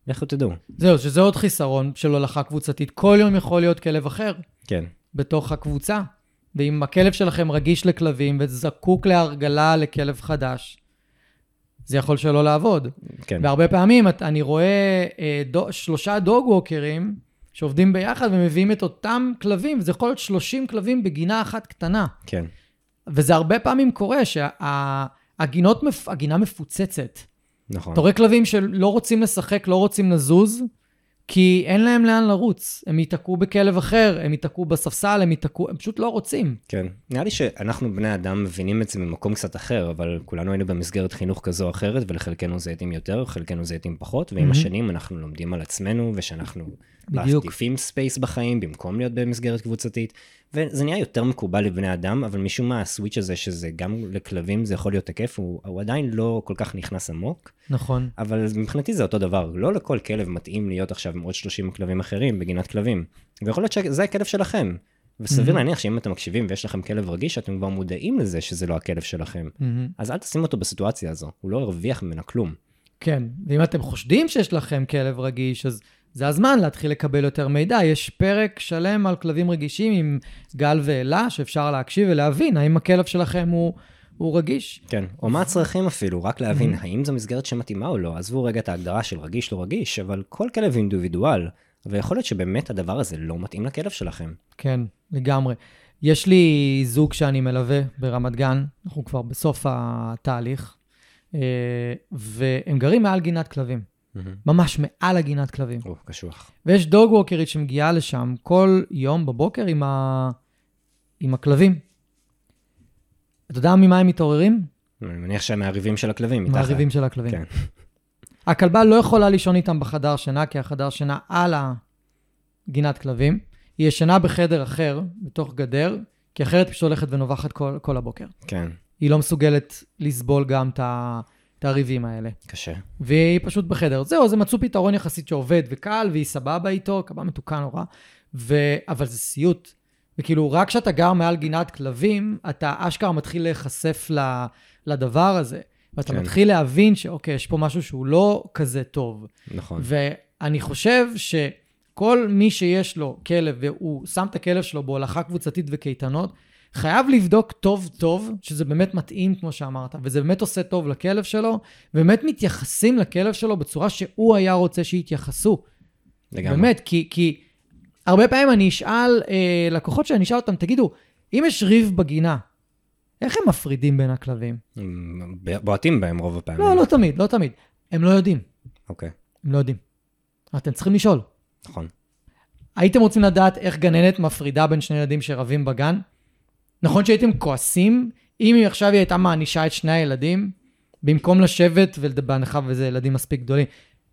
לכו תדעו. זהו, שזה עוד חיסרון של הולכה קבוצתית. כל יום יכול להיות כלב אחר. כן. בתוך הקבוצה. ואם הכלב שלכם רגיש לכלבים וזקוק להרגלה לכלב חדש, זה יכול שלא לעבוד. כן. והרבה פעמים אני רואה דו, שלושה דוג ווקרים שעובדים ביחד ומביאים את אותם כלבים, וזה יכול להיות שלושים כלבים בגינה אחת קטנה. כן. וזה הרבה פעמים קורה שה... הגינות, הגינה מפוצצת. נכון. תורא כלבים שלא רוצים לשחק, לא רוצים לזוז, כי אין להם לאן לרוץ. הם ייתקעו בכלב אחר, הם ייתקעו בספסל, הם ייתקעו, הם פשוט לא רוצים. כן. נראה לי שאנחנו בני אדם מבינים את זה ממקום קצת אחר, אבל כולנו היינו במסגרת חינוך כזו או אחרת, ולחלקנו זה התאים יותר, חלקנו זה התאים פחות, ועם mm-hmm. השנים אנחנו לומדים על עצמנו, ושאנחנו מעדיפים ספייס בחיים, במקום להיות במסגרת קבוצתית, וזה נהיה יותר מקובל לבני אדם, אבל משום מה הסוויץ' הזה, שזה גם לכלבים זה יכול להיות תקף, הוא, הוא עדיין לא כל כך נכנס עמוק. נכון. אבל מבחינתי זה אותו דבר, לא לכל כלב מתאים להיות עכשיו עם עוד שלושים כלבים אחרים בגינת כלבים. ויכול להיות שזה הכלב שלכם. וסביר mm-hmm. להניח שאם אתם מקשיבים ויש לכם כלב רגיש, אתם כבר מודעים לזה שזה לא הכלב שלכם. Mm-hmm. אז אל תשים אותו בסיטואציה הזו, הוא לא הרוויח ממנה כלום. כן, ואם אתם חושדים שיש לכם כלב רגיש, אז זה הזמן להתחיל לקבל יותר מידע. יש פרק שלם על כלבים רגישים עם גל ואלה, שאפשר להקשיב ולהבין האם הכלב שלכם הוא, הוא רגיש. כן, או מה הצרכים אפילו, רק להבין האם זו מסגרת שמתאימה או לא. עזבו רגע את ההגדרה של רגיש לא רגיש, אבל כל כלב אינדיבידואל, ויכול להיות שבאמת הדבר הזה לא מתאים לכלב שלכם. כן, לגמרי. יש לי זוג שאני מלווה ברמת גן, אנחנו כבר בסוף התהליך, והם גרים מעל גינת כלבים. ממש מעל הגינת כלבים. או, קשוח. ויש דוג ווקרית שמגיעה לשם כל יום בבוקר עם, ה... עם הכלבים. אתה יודע ממה הם מתעוררים? אני מניח שהם מעריבים של הכלבים. מעריבים של הכלבים. כן. הכלבה לא יכולה לישון איתם בחדר שינה, כי החדר שינה על הגינת כלבים. היא ישנה בחדר אחר, בתוך גדר, כי אחרת פשוט הולכת ונובחת כל, כל הבוקר. כן. היא לא מסוגלת לסבול גם את ה... את הריבים האלה. קשה. והיא פשוט בחדר. זהו, זה מצאו פתרון יחסית שעובד וקל, והיא סבבה איתו, כלבה מתוקה נורא, ו... אבל זה סיוט. וכאילו, רק כשאתה גר מעל גינת כלבים, אתה אשכרה מתחיל להיחשף לדבר הזה, ואתה כן. מתחיל להבין שאוקיי, יש פה משהו שהוא לא כזה טוב. נכון. ואני חושב שכל מי שיש לו כלב, והוא שם את הכלב שלו בהולכה קבוצתית וקייטנות, חייב לבדוק טוב טוב, שזה באמת מתאים כמו שאמרת, וזה באמת עושה טוב לכלב שלו, באמת מתייחסים לכלב שלו בצורה שהוא היה רוצה שיתייחסו. לגמרי. באמת, כי, כי הרבה פעמים אני אשאל אה, לקוחות שאני אשאל אותם, תגידו, אם יש ריב בגינה, איך הם מפרידים בין הכלבים? בועטים בהם רוב הפעמים. לא, לא תמיד, לא תמיד. הם לא יודעים. אוקיי. הם לא יודעים. אתם צריכים לשאול. נכון. הייתם רוצים לדעת איך גננת מפרידה בין שני ילדים שרבים בגן? נכון שהייתם כועסים, אם עכשיו היא הייתה מענישה את שני הילדים, במקום לשבת, ובהנחה וזה ילדים מספיק גדולים,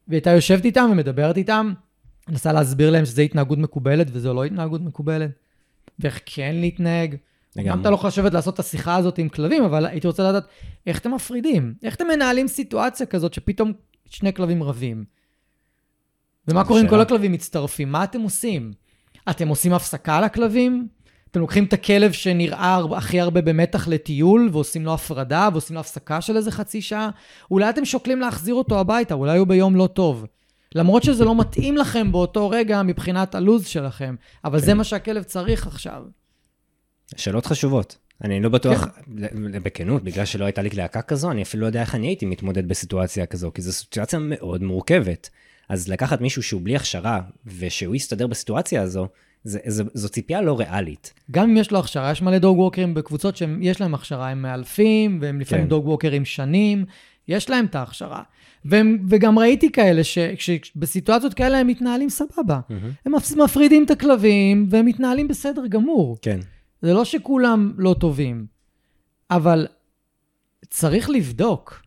והייתה יושבת איתם ומדברת איתם, נסה להסביר להם שזה התנהגות מקובלת, וזו לא התנהגות מקובלת, ואיך כן להתנהג. גם אתה לא חושבת לעשות את השיחה הזאת עם כלבים, אבל הייתי רוצה לדעת איך אתם מפרידים, איך אתם מנהלים סיטואציה כזאת, שפתאום שני כלבים רבים. ומה קורה אם כל הכלבים מצטרפים? מה אתם עושים? אתם עושים הפסקה לכלבים? אתם לוקחים את הכלב שנראה הכי הרבה במתח לטיול, ועושים לו הפרדה, ועושים לו הפסקה של איזה חצי שעה, אולי אתם שוקלים להחזיר אותו הביתה, אולי הוא ביום לא טוב. למרות שזה לא מתאים לכם באותו רגע, מבחינת הלוז שלכם, אבל זה מה שהכלב צריך עכשיו. שאלות חשובות. אני לא בטוח, בכנות, בגלל שלא הייתה לי להקה כזו, אני אפילו לא יודע איך אני הייתי מתמודד בסיטואציה כזו, כי זו סיטואציה מאוד מורכבת. אז לקחת מישהו שהוא בלי הכשרה, ושהוא יסתדר בסיטואציה הזו, זה, זה, זו ציפייה לא ריאלית. גם אם יש לו הכשרה, יש מלא דוג ווקרים בקבוצות שיש להם הכשרה, הם מאלפים, והם לפעמים כן. דוג ווקרים שנים, יש להם את ההכשרה. והם, וגם ראיתי כאלה, שבסיטואציות כאלה הם מתנהלים סבבה. Mm-hmm. הם מפרידים את הכלבים, והם מתנהלים בסדר גמור. כן. זה לא שכולם לא טובים, אבל צריך לבדוק,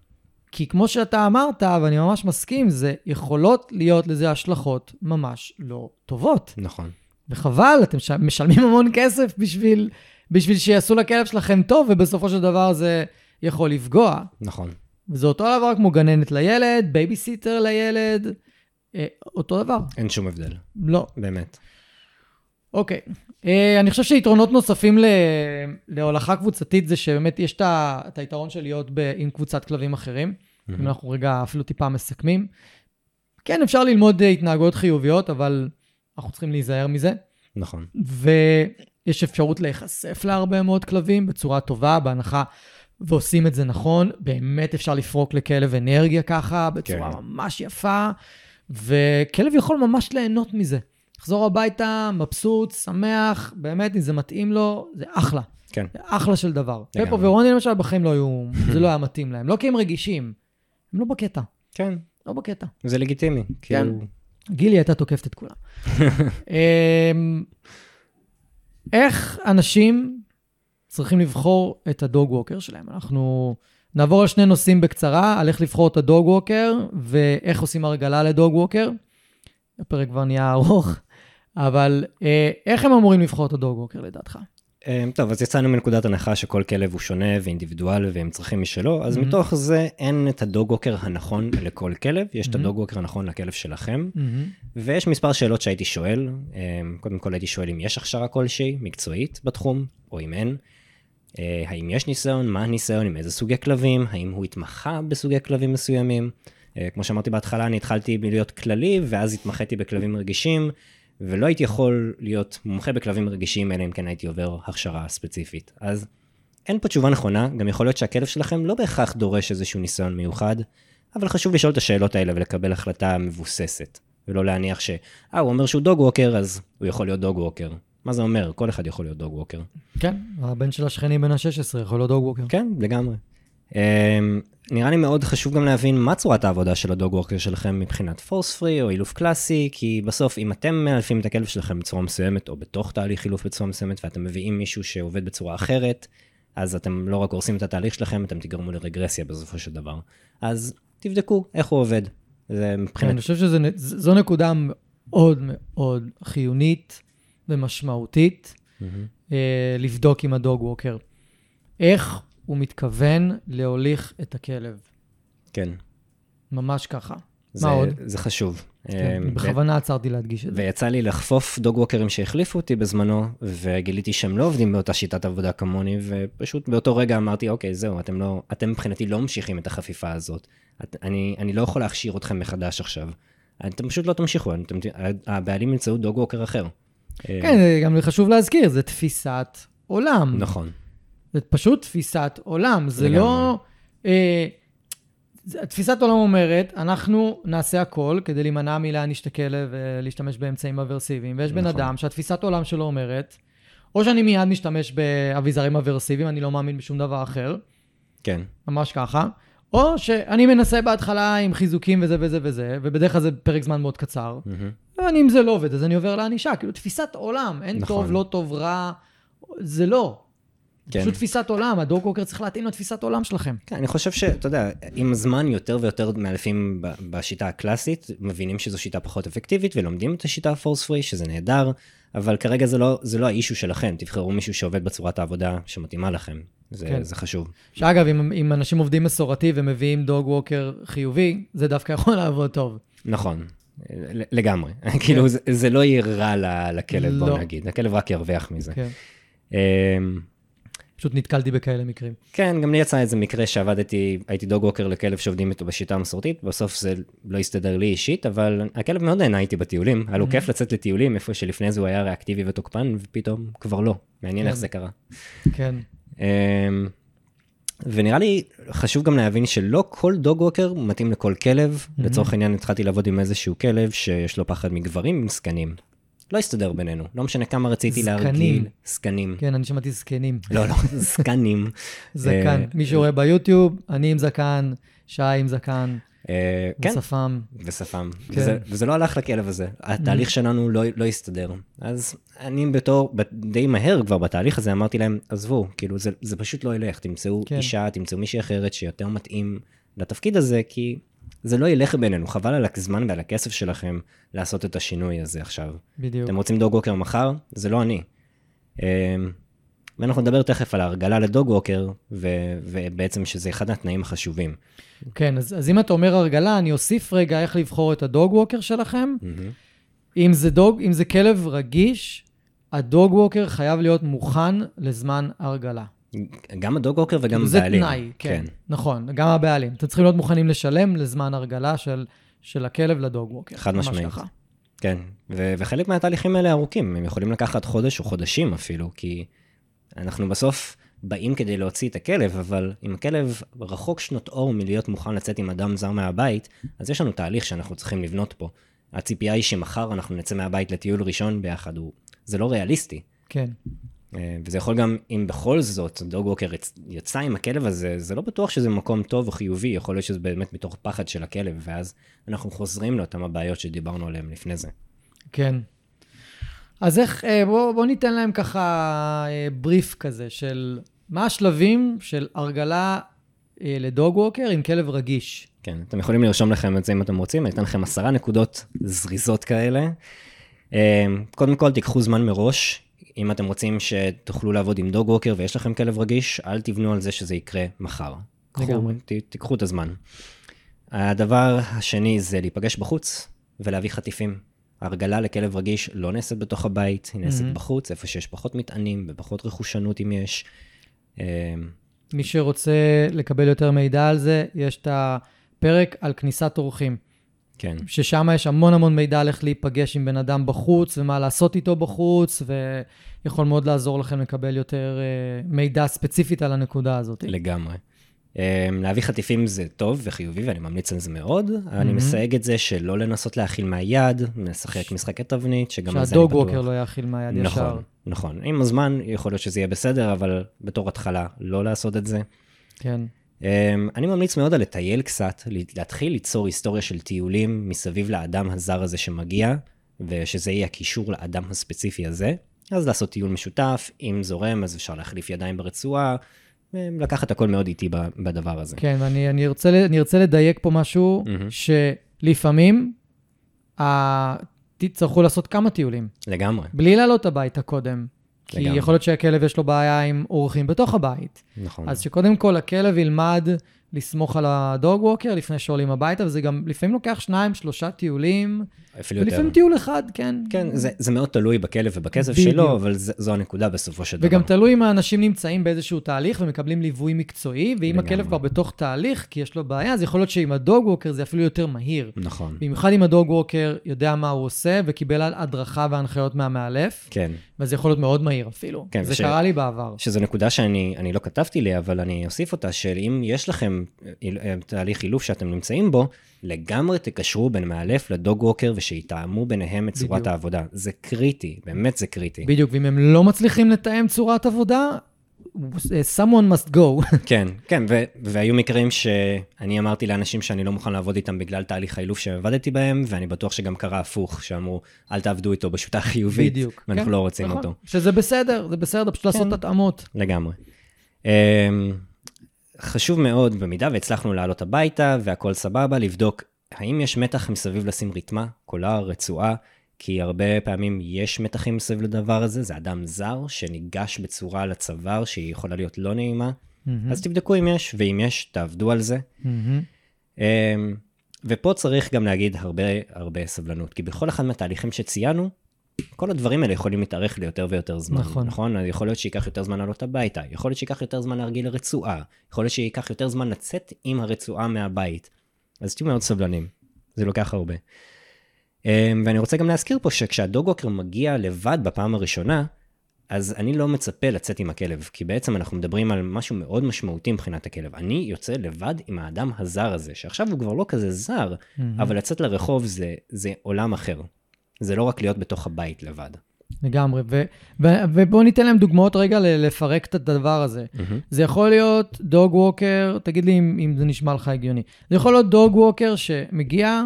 כי כמו שאתה אמרת, ואני ממש מסכים, זה יכולות להיות לזה השלכות ממש לא טובות. נכון. וחבל, אתם משלמים המון כסף בשביל, בשביל שיעשו לכלב שלכם טוב, ובסופו של דבר זה יכול לפגוע. נכון. וזה אותו דבר כמו גננת לילד, בייביסיטר לילד, אה, אותו דבר. אין שום הבדל. לא. באמת. אוקיי. אה, אני חושב שיתרונות נוספים ל, להולכה קבוצתית, זה שבאמת יש את, ה, את היתרון של להיות ב, עם קבוצת כלבים אחרים. Mm-hmm. אם אנחנו רגע אפילו טיפה מסכמים. כן, אפשר ללמוד התנהגות חיוביות, אבל אנחנו צריכים להיזהר מזה. נכון. ויש אפשרות להיחשף להרבה מאוד כלבים בצורה טובה, בהנחה, ועושים את זה נכון. באמת אפשר לפרוק לכלב אנרגיה ככה, בצורה כן. ממש יפה, וכלב יכול ממש ליהנות מזה. יחזור הביתה, מבסוט, שמח, באמת, אם זה מתאים לו, זה אחלה. כן. אחלה של דבר. פפו ורוני למשל בחיים לא היו, זה לא היה מתאים להם. לא כי הם רגישים, הם לא בקטע. כן. לא בקטע. זה לגיטימי. כן. גילי הייתה תוקפת את כולם. איך אנשים צריכים לבחור את הדוג ווקר שלהם? אנחנו נעבור על שני נושאים בקצרה, על איך לבחור את הדוג ווקר, ואיך עושים הרגלה לדוג ווקר. הפרק כבר נהיה ארוך, אבל איך הם אמורים לבחור את הדוג ווקר לדעתך? טוב, אז יצאנו מנקודת הנחה שכל כלב הוא שונה ואינדיבידואל והם צריכים משלו, אז mm-hmm. מתוך זה אין את הדוג ווקר הנכון לכל כלב, יש mm-hmm. את הדוג ווקר הנכון לכלב שלכם, mm-hmm. ויש מספר שאלות שהייתי שואל, קודם כל הייתי שואל אם יש הכשרה כלשהי, מקצועית בתחום, או אם אין, האם יש ניסיון, מה הניסיון, עם איזה סוגי כלבים, האם הוא התמחה בסוגי כלבים מסוימים, כמו שאמרתי בהתחלה, אני התחלתי להיות כללי, ואז התמחיתי בכלבים רגישים, ולא הייתי יכול להיות מומחה בכלבים רגישים, אלא אם כן הייתי עובר הכשרה ספציפית. אז אין פה תשובה נכונה, גם יכול להיות שהכלב שלכם לא בהכרח דורש איזשהו ניסיון מיוחד, אבל חשוב לשאול את השאלות האלה ולקבל החלטה מבוססת, ולא להניח ש, אה, הוא אומר שהוא דוג ווקר, אז הוא יכול להיות דוג ווקר. מה זה אומר? כל אחד יכול להיות דוג ווקר. כן, הבן של השכנים בן ה-שש עשרה יכול להיות דוג ווקר. כן, לגמרי. נראה לי מאוד חשוב גם להבין מה צורת העבודה של הדוג ווקר שלכם מבחינת פורס פרי או אילוף קלאסי, כי בסוף אם אתם מאלפים את הכלב שלכם בצורה מסוימת או בתוך תהליך אילוף בצורה מסוימת ואתם מביאים מישהו שעובד בצורה אחרת, אז אתם לא רק עורסים את התהליך שלכם, אתם תגרמו לרגרסיה בסופו של דבר. אז תבדקו איך הוא עובד. אני חושב שזו נקודה מאוד מאוד חיונית ומשמעותית לבדוק עם הדוג ווקר. איך הוא מתכוון להוליך את הכלב. כן. ממש ככה. זה, מה עוד? זה חשוב. כן, um, בכוונה ו... עצרתי להדגיש את זה. ויצא לי לחפוף דוג ווקרים שהחליפו אותי בזמנו, וגיליתי שהם לא עובדים באותה שיטת עבודה כמוני, ופשוט באותו רגע אמרתי, אוקיי, זהו, אתם, לא, אתם מבחינתי לא ממשיכים את החפיפה הזאת. את, אני, אני לא יכול להכשיר אתכם מחדש עכשיו. אתם פשוט לא תמשיכו, אתם, הבעלים ימצאו דוג ווקר אחר. כן, um, גם חשוב להזכיר, זה תפיסת עולם. נכון. זה פשוט תפיסת עולם, זה לא... אה, תפיסת עולם אומרת, אנחנו נעשה הכל כדי להימנע מלהעניש את הכלב ולהשתמש באמצעים אברסיביים, ויש בן אדם שהתפיסת עולם שלו אומרת, או שאני מיד משתמש באביזרים אברסיביים, אני לא מאמין בשום דבר אחר, כן. ממש ככה, או שאני מנסה בהתחלה עם חיזוקים וזה וזה וזה, ובדרך כלל זה פרק זמן מאוד קצר, ואני אם זה לא עובד, אז אני עובר להענישה, כאילו תפיסת עולם, אין טוב, לא טוב, רע, זה לא. כן. פשוט תפיסת עולם, הדוג ווקר צריך להתאים לתפיסת עולם שלכם. כן, אני חושב שאתה יודע, עם הזמן יותר ויותר מאלפים בשיטה הקלאסית, מבינים שזו שיטה פחות אפקטיבית, ולומדים את השיטה הפורס פרי, שזה נהדר, אבל כרגע זה לא, זה לא האישו שלכם, תבחרו מישהו שעובד בצורת העבודה שמתאימה לכם, זה, כן. זה חשוב. שאגב, אם, אם אנשים עובדים מסורתי ומביאים דוג ווקר חיובי, זה דווקא יכול לעבוד טוב. נכון. לגמרי. כן. כאילו זה, זה לא יהיה רע לכלב, לא. בוא נגיד. הכלב רק ירוויח מזה. כן. פשוט נתקלתי בכאלה מקרים. כן, גם לי יצא איזה מקרה שעבדתי, הייתי דוג ווקר לכלב שעובדים איתו בשיטה המסורתית, בסוף זה לא הסתדר לי אישית, אבל הכלב מאוד נהנה איתי בטיולים, היה לו כיף לצאת לטיולים, איפה שלפני זה הוא היה ריאקטיבי ותוקפן, ופתאום כבר לא, מעניין איך זה קרה. כן. ונראה לי חשוב גם להבין שלא כל דוג ווקר מתאים לכל כלב, לצורך העניין התחלתי לעבוד עם איזשהו כלב שיש לו פחד מגברים עם סקנים. לא הסתדר בינינו, לא משנה כמה רציתי להרגיל. סקנים. כן, אני שמעתי סקנים. לא, לא, סקנים. זקן, מי שרואה ביוטיוב, אני עם זקן, שי עם זקן, ושפם. ושפם, וזה לא הלך לכלב הזה, התהליך שלנו לא הסתדר. אז אני בתור, די מהר כבר בתהליך הזה, אמרתי להם, עזבו, כאילו זה פשוט לא ילך, תמצאו אישה, תמצאו מישהי אחרת, שיותר מתאים לתפקיד הזה, כי... זה לא ילך בינינו, חבל על הזמן ועל הכסף שלכם לעשות את השינוי הזה עכשיו. בדיוק. אתם רוצים דוג ווקר מחר? זה לא אני. ואנחנו נדבר תכף על ההרגלה לדוג ווקר, ו- ובעצם שזה אחד התנאים החשובים. כן, אז, אז אם אתה אומר הרגלה, אני אוסיף רגע איך לבחור את הדוג ווקר שלכם. Mm-hmm. אם זה דוג, אם זה כלב רגיש, הדוג ווקר חייב להיות מוכן לזמן הרגלה. גם הדוג ווקר וגם הבעלים. זה תנאי, כן. נכון, גם הבעלים. אתם צריכים להיות מוכנים לשלם לזמן הרגלה של הכלב לדוג ווקר. חד משמעית. כן, וחלק מהתהליכים האלה ארוכים. הם יכולים לקחת חודש או חודשים אפילו, כי אנחנו בסוף באים כדי להוציא את הכלב, אבל אם הכלב רחוק שנות אור מלהיות מוכן לצאת עם אדם זר מהבית, אז יש לנו תהליך שאנחנו צריכים לבנות פה. הציפייה היא שמחר אנחנו נצא מהבית לטיול ראשון ביחד. זה לא ריאליסטי. כן. וזה יכול גם, אם בכל זאת דוג ווקר יצא עם הכלב הזה, זה לא בטוח שזה מקום טוב או חיובי, יכול להיות שזה באמת מתוך פחד של הכלב, ואז אנחנו חוזרים לאותם הבעיות שדיברנו עליהן לפני זה. כן. אז איך, בוא, בוא ניתן להם ככה בריף כזה, של מה השלבים של הרגלה לדוג ווקר עם כלב רגיש. כן, אתם יכולים לרשום לכם את זה אם אתם רוצים, אני אתן לכם עשרה נקודות זריזות כאלה. קודם כל, תיקחו זמן מראש, אם אתם רוצים שתוכלו לעבוד עם דוג ווקר ויש לכם כלב רגיש, אל תבנו על זה שזה יקרה מחר. תיקחו את הזמן. הדבר השני זה להיפגש בחוץ ולהביא חטיפים. הרגלה לכלב רגיש לא נעשית בתוך הבית, היא נעשית בחוץ, איפה שיש פחות מטענים ופחות רכושנות אם יש. מי שרוצה לקבל יותר מידע על זה, יש את הפרק על כניסת אורחים. כן. ששם יש המון המון מידע על איך להיפגש עם בן אדם בחוץ, ומה לעשות איתו בחוץ, ויכול מאוד לעזור לכם לקבל יותר מידע ספציפית על הנקודה הזאת. לגמרי. להביא חטיפים זה טוב וחיובי, ואני ממליץ על זה מאוד. אני מסייג את זה שלא לנסות להאכיל מהיד, לשחק משחקי תבנית, שגם על זה אני בטוח. שהדוג ווקר לא יאכיל מהיד ישר. נכון, נכון. עם הזמן יכול להיות שזה יהיה בסדר, אבל בתור התחלה לא לעשות את זה. כן. אני ממליץ מאוד על לטייל קצת, להתחיל ליצור היסטוריה של טיולים מסביב לאדם הזר הזה שמגיע, ושזה יהיה הקישור לאדם הספציפי הזה. אז לעשות טיול משותף, אם זורם, אז אפשר להחליף ידיים ברצועה, לקחת הכל מאוד איטי בדבר הזה. כן, ואני אני ארצה, אני ארצה לדייק פה משהו, שלפעמים תצטרכו לעשות כמה טיולים. לגמרי. בלי לעלות הביתה קודם. כי יכול להיות שהכלב יש לו בעיה עם אורחים בתוך הבית. נכון. אז שקודם כל הכלב ילמד לסמוך על הדוג ווקר לפני שעולים הביתה, וזה גם לפעמים לוקח שניים, שלושה טיולים. אפילו יותר. ולפעמים טיול אחד, כן. כן, זה, זה מאוד תלוי בכלב ובכסף שלו, אבל זה, זו הנקודה בסופו של דבר. וגם תלוי אם האנשים נמצאים באיזשהו תהליך ומקבלים ליווי מקצועי, ואם הכלב כבר בתוך תהליך, כי יש לו בעיה, אז יכול להיות שעם הדוג ווקר זה אפילו יותר מהיר. נכון. במיוחד אם הדוג ווקר יודע מה הוא עושה, וקיבל הדרכה והנחיות מהמאלף. כן. וזה יכול להיות מאוד מהיר אפילו. כן, זה קרה לי בעבר. שזו נקודה שאני, אני לא כתבתי לי, אבל אני אוסיף אותה, שאם יש לכם תהליך אילוף שאתם נמצאים בו, לגמרי תקשרו בין מאלף לדוג ווקר ושיתאמו ביניהם את צורת העבודה. זה קריטי, באמת זה קריטי. בדיוק, ואם הם לא מצליחים לתאם צורת עבודה, someone must go. כן, כן, והיו מקרים שאני אמרתי לאנשים שאני לא מוכן לעבוד איתם בגלל תהליך האילוף שעבדתי בהם, ואני בטוח שגם קרה הפוך, שאמרו, אל תעבדו איתו בשיטה חיובית, ואנחנו לא רוצים אותו. שזה בסדר, זה בסדר, פשוט לעשות התאמות. לגמרי. חשוב מאוד, במידה והצלחנו לעלות הביתה, והכל סבבה, לבדוק האם יש מתח מסביב לשים רתמה, קולר, רצועה, כי הרבה פעמים יש מתחים מסביב לדבר הזה, זה אדם זר שניגש בצורה על הצוואר, שהיא יכולה להיות לא נעימה, mm-hmm. אז תבדקו אם יש, ואם יש, תעבדו על זה. Mm-hmm. ופה צריך גם להגיד הרבה הרבה סבלנות, כי בכל אחד מהתהליכים שציינו, כל הדברים האלה יכולים להתארך ליותר ויותר זמן, נכון? נכון? יכול להיות שיקח יותר זמן לעלות הביתה, יכול להיות שיקח יותר זמן להרגיל לרצועה, יכול להיות שיקח יותר זמן לצאת עם הרצועה מהבית. אז תהיו מאוד סבלנים, זה לוקח הרבה. ואני רוצה גם להזכיר פה שכשהדוג ווקר מגיע לבד בפעם הראשונה, אז אני לא מצפה לצאת עם הכלב, כי בעצם אנחנו מדברים על משהו מאוד משמעותי מבחינת הכלב. אני יוצא לבד עם האדם הזר הזה, שעכשיו הוא כבר לא כזה זר, אבל לצאת לרחוב זה, זה עולם אחר. זה לא רק להיות בתוך הבית לבד. לגמרי, ו- ו- ובואו ניתן להם דוגמאות רגע ל- לפרק את הדבר הזה. Mm-hmm. זה יכול להיות דוג ווקר, תגיד לי אם, אם זה נשמע לך הגיוני, זה יכול להיות דוג ווקר שמגיע,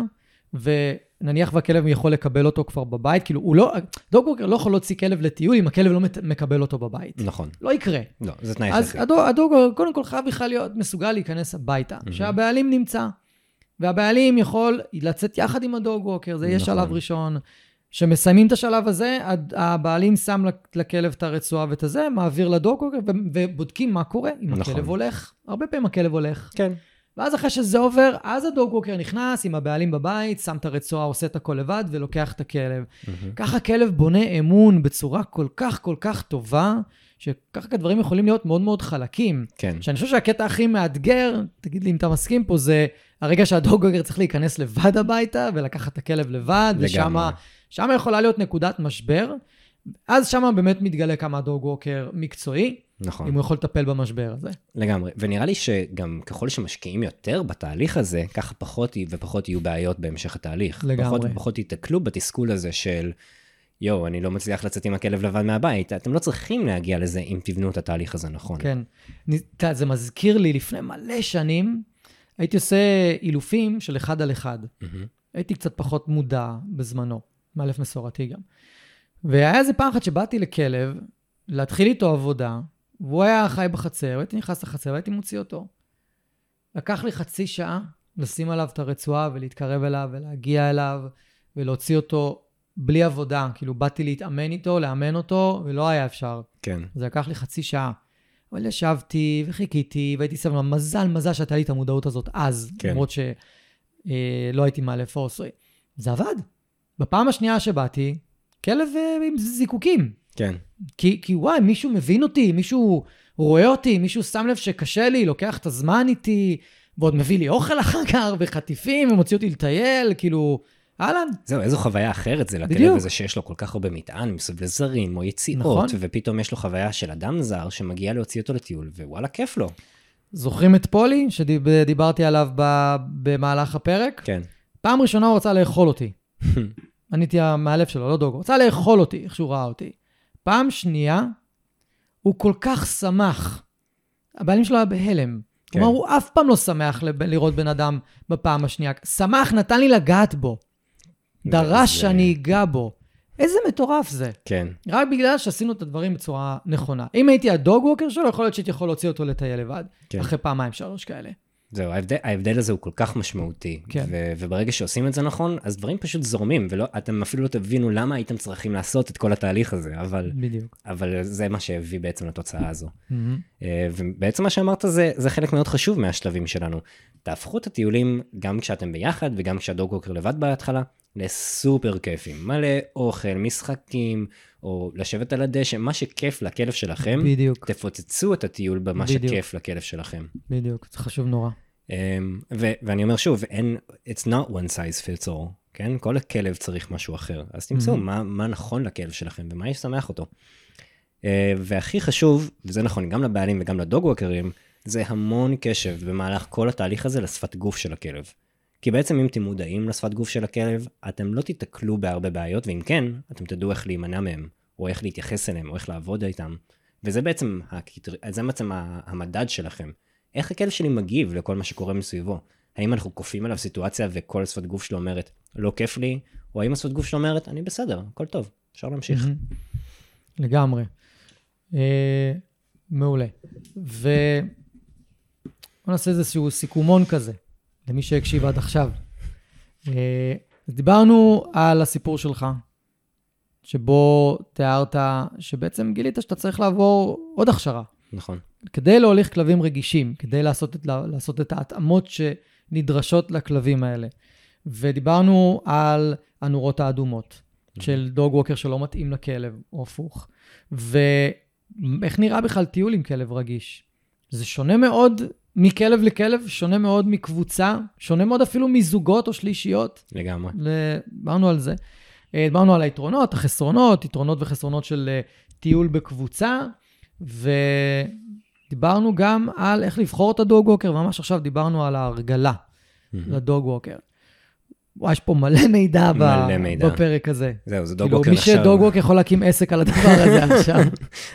ונניח והכלב יכול לקבל אותו כבר בבית, כאילו הוא לא, דוג ווקר לא יכול להוציא כלב לטיול, אם הכלב לא מקבל אותו בבית. נכון. לא יקרה. לא, זה תנאי חסר. אז הדוג, הדוג קודם כל חייב בכלל להיות מסוגל להיכנס הביתה, mm-hmm. שהבעלים נמצא. והבעלים יכול לצאת יחד עם הדוג ווקר, זה נכון. יש שלב ראשון, שמסיימים את השלב הזה, הבעלים שם לכלב את הרצועה ואת הזה, מעביר לדוג ווקר, ובודקים מה קורה, אם נכון. הכלב הולך, הרבה פעמים הכלב הולך. כן. ואז אחרי שזה עובר, אז הדוג ווקר נכנס, עם הבעלים בבית, שם את הרצועה, עושה את הכל לבד, ולוקח את הכלב. Mm-hmm. ככה הכלב בונה אמון בצורה כל כך כל כך טובה, שככה הדברים יכולים להיות מאוד מאוד חלקים. כן. שאני חושב שהקטע הכי מאתגר, תגיד לי אם אתה מסכים פה, זה הרגע שהדוג ווקר צריך להיכנס לבד הביתה, ולקחת את הכלב לבד, ושמה, שמה יכולה להיות נקודת משבר, אז שמה באמת מתגלה כמה הדוג ווקר מקצועי, נכון. אם הוא יכול לטפל במשבר הזה. לגמרי, ונראה לי שגם ככל שמשקיעים יותר בתהליך הזה, ככה פחות ופחות יהיו בעיות בהמשך התהליך. לגמרי. פחות ופחות יתקלו בתסכול הזה של יו, אני לא מצליח לצאת עם הכלב לבד מהבית, אתם לא צריכים להגיע לזה אם תבנו את התהליך הזה, נכון? כן, זה מזכיר לי, לפני מלא שנים, הייתי עושה אילופים של אחד על אחד. הייתי קצת פחות מודע בזמנו, מאלף מסורתי גם. והיה איזה פעם אחת שבאתי לכלב, להתחיל איתו עבודה, והוא היה חי בחצר, הייתי נכנס לחצר, הייתי מוציא אותו. לקח לי חצי שעה לשים עליו את הרצועה, ולהתקרב אליו, ולהגיע אליו, ולהוציא אותו בלי עבודה, כאילו באתי להתאמן איתו, לאמן אותו, ולא היה אפשר. כן. זה לקח לי חצי שעה. אבל ישבתי וחיכיתי, והייתי סבלן, מזל מזל שהייתה לי את המודעות הזאת אז, כן. למרות שלא אה, הייתי מעלה פורסוי. זה עבד. בפעם השנייה שבאתי, כלב אה, עם זיקוקים. כן. כי, כי וואי, מישהו מבין אותי, מישהו רואה אותי, מישהו שם לב שקשה לי, לוקח את הזמן איתי, ועוד מביא לי אוכל אחר כך, וחטיפים, ומוציא אותי לטייל, כאילו... אהלן. זהו, איזו חוויה אחרת זה לכלב הזה שיש לו כל כך הרבה מטען, מסביב זרים או יציאות, ופתאום יש לו חוויה של אדם זר שמגיע להוציא אותו לטיול, ווואלה, כיף לו. זוכרים את פולי, שדיברתי עליו במהלך הפרק? כן. פעם ראשונה הוא רצה לאכול אותי. אני הייתי מהלב שלו, לא דוג, הוא רצה לאכול אותי, איך שהוא ראה אותי. פעם שנייה, הוא כל כך שמח. הבעלים שלו היה בהלם. הוא אמר, הוא אף פעם לא שמח לראות בן אדם בפעם השנייה. שמח, נתן לי לגעת בו. דרש שאני אגע בו. איזה מטורף זה. כן. רק בגלל שעשינו את הדברים בצורה נכונה. אם הייתי הדוג ווקר שלו, יכול להיות שהייתי יכול להוציא אותו לטייל לבד, אחרי פעמיים שלוש כאלה. זהו, ההבדל הזה הוא כל כך משמעותי. וברגע שעושים את זה נכון, אז דברים פשוט זורמים, ואתם אפילו לא תבינו למה הייתם צריכים לעשות את כל התהליך הזה, אבל זה מה שהביא בעצם לתוצאה הזו. ובעצם מה שאמרת זה חלק מאוד חשוב מהשלבים שלנו. תהפכו את הטיולים גם כשאתם ביחד, וגם כשהדוג ווקר לבד בהתחלה. לסופר כיפים, מלא אוכל, משחקים, או לשבת על הדשא, מה שכיף לכלב שלכם, בדיוק. תפוצצו את הטיול במה בדיוק. שכיף לכלב שלכם. בדיוק, זה חשוב נורא. ו- ואני אומר שוב, it's not one size fits all, כן? כל הכלב צריך משהו אחר, אז תמצאו mm-hmm. מה, מה נכון לכלב שלכם, ומה ישמח אותו. והכי חשוב, וזה נכון גם לבעלים וגם לדוג ווקרים, זה המון קשב במהלך כל התהליך הזה לשפת גוף של הכלב. כי בעצם אם אתם מודעים לשפת גוף של הכלב, אתם לא תתקלו בהרבה בעיות, ואם כן, אתם תדעו איך להימנע מהם, או איך להתייחס אליהם, או איך לעבוד איתם. וזה בעצם, זה בעצם המדד שלכם. איך הכלב שלי מגיב לכל מה שקורה מסביבו? האם אנחנו קופים עליו סיטואציה וכל שפת גוף שלו אומרת, לא כיף לי, או האם השפת גוף שלו אומרת, אני בסדר, הכל טוב, אפשר להמשיך. לגמרי. מעולה. ובוא נעשה איזשהו סיכומון כזה. למי שהקשיב עד עכשיו. דיברנו על הסיפור שלך, שבו תיארת שבעצם גילית שאתה צריך לעבור עוד הכשרה. נכון. כדי להוליך כלבים רגישים, כדי לעשות את, לעשות את ההתאמות שנדרשות לכלבים האלה. ודיברנו על הנורות האדומות, של דוג ווקר שלא מתאים לכלב, או הפוך. ואיך נראה בכלל טיול עם כלב רגיש? זה שונה מאוד... מכלב לכלב, שונה מאוד מקבוצה, שונה מאוד אפילו מזוגות או שלישיות. לגמרי. דיברנו על זה. דיברנו על היתרונות, החסרונות, יתרונות וחסרונות של טיול בקבוצה, ודיברנו גם על איך לבחור את הדוג ווקר, וממש עכשיו דיברנו על ההרגלה לדוג ווקר. וואי, יש פה מלא מידע, מלא ב... מידע. בפרק הזה. זהו, זה דוג ווקר עכשיו. מי שדוג ווקר יכול להקים עסק על הדבר הזה עכשיו.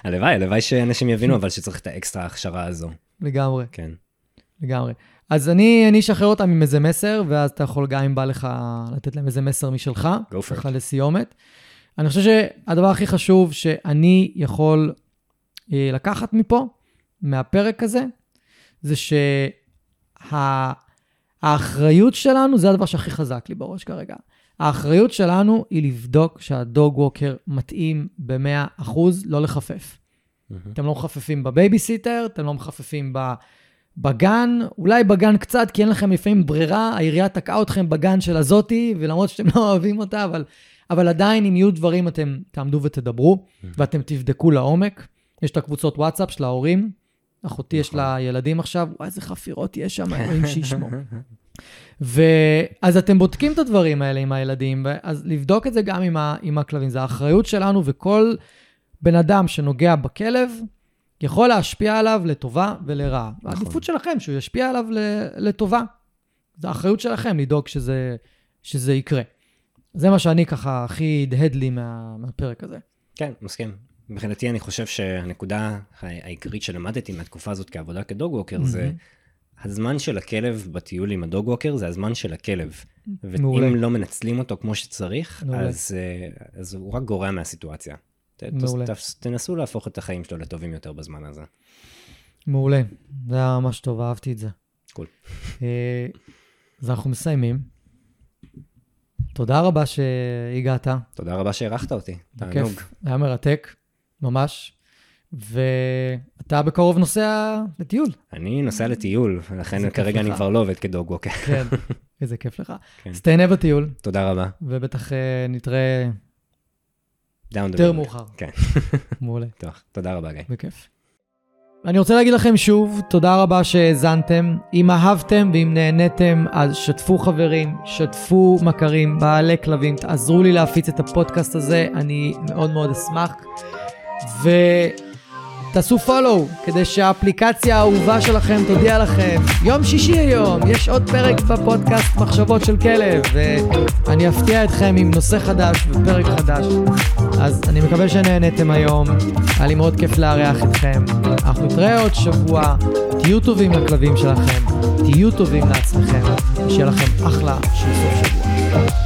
הלוואי, הלוואי שאנשים יבינו, אבל שצריך את האקסטרה ההכשרה הזו. לגמרי. כן. לגמרי. אז אני, אני אשחרר אותם עם איזה מסר, ואז אתה יכול גם אם בא לך לתת להם איזה מסר משלך. Go for it. לך לסיומת. אני חושב שהדבר הכי חשוב שאני יכול לקחת מפה, מהפרק הזה, זה שה... האחריות שלנו, זה הדבר שהכי חזק לי בראש כרגע. האחריות שלנו היא לבדוק שהדוג ווקר מתאים ב-מאה אחוז לא לחפף. Mm-hmm. אתם לא מחפפים בבייביסיטר, אתם לא מחפפים בגן, אולי בגן קצת, כי אין לכם לפעמים ברירה, העירייה תקעה אתכם בגן של הזאתי, ולמרות שאתם לא אוהבים אותה, אבל, אבל עדיין אם יהיו דברים, אתם תעמדו ותדברו, mm-hmm. ואתם תבדקו לעומק. יש את הקבוצות וואטסאפ של ההורים, אחותי יש לה ילדים עכשיו, וואי, איזה חפירות יש שם, רואים שישמו. ואז אתם בודקים את הדברים האלה עם הילדים, אז לבדוק את זה גם עם, ה... עם הכלבים. זה האחריות שלנו, וכל בן אדם שנוגע בכלב, יכול להשפיע עליו לטובה ולרעה. העדיפות שלכם, שהוא ישפיע עליו ל... לטובה. זה האחריות שלכם, לדאוג שזה, שזה יקרה. זה מה שאני ככה הכי דהד לי מה, מהפרק הזה. כן, מסכים. מבחינתי אני חושב שהנקודה העיקרית שלמדתי מהתקופה הזאת כעבודה כדוג ווקר, זה הזמן של הכלב בטיול עם הדוג ווקר, זה הזמן של הכלב. ואם לא מנצלים אותו כמו שצריך, אז, אז הוא רק גורע מהסיטואציה. תנסו להפוך את החיים שלו לטובים יותר בזמן הזה. מעולה. זה היה ממש טוב, אהבתי את זה. קול. אז אנחנו מסיימים. תודה רבה שהגעת. תודה רבה שהערכת אותי. תענוג. היה מרתק, ממש. ואתה בקרוב נוסע לטיול. אני נוסע לטיול, לכן כרגע אני כבר לא עובד כדוג ווקר. כן, איזה כיף לך. אז תהנה בטיול. תודה רבה. ובטח נתראה יותר מאוחר. כן. מעולה. תודה רבה, גיא. בכיף. אני רוצה להגיד לכם שוב, תודה רבה שהזנתם. אם אהבתם ואם נהניתם, אז שתפו חברים, שתפו מכרים, בעלי כלבים, תעזרו לי להפיץ את הפודקאסט הזה, אני מאוד מאוד אשמח. ותעשו פולו, כדי שהאפליקציה האהובה שלכם תודיע לכם, יום שישי היום, יש עוד פרק בפודקאסט מחשבות של כלב, ואני אפתיע אתכם עם נושא חדש ופרק חדש. אז אני מקווה שנהנתם היום, היה לי מאוד כיף להריח אתכם, אנחנו נתראה עוד שבוע, תהיו טובים לכלבים שלכם, תהיו טובים לעצמכם, שיהיה לכם אחלה של סוף שבוע.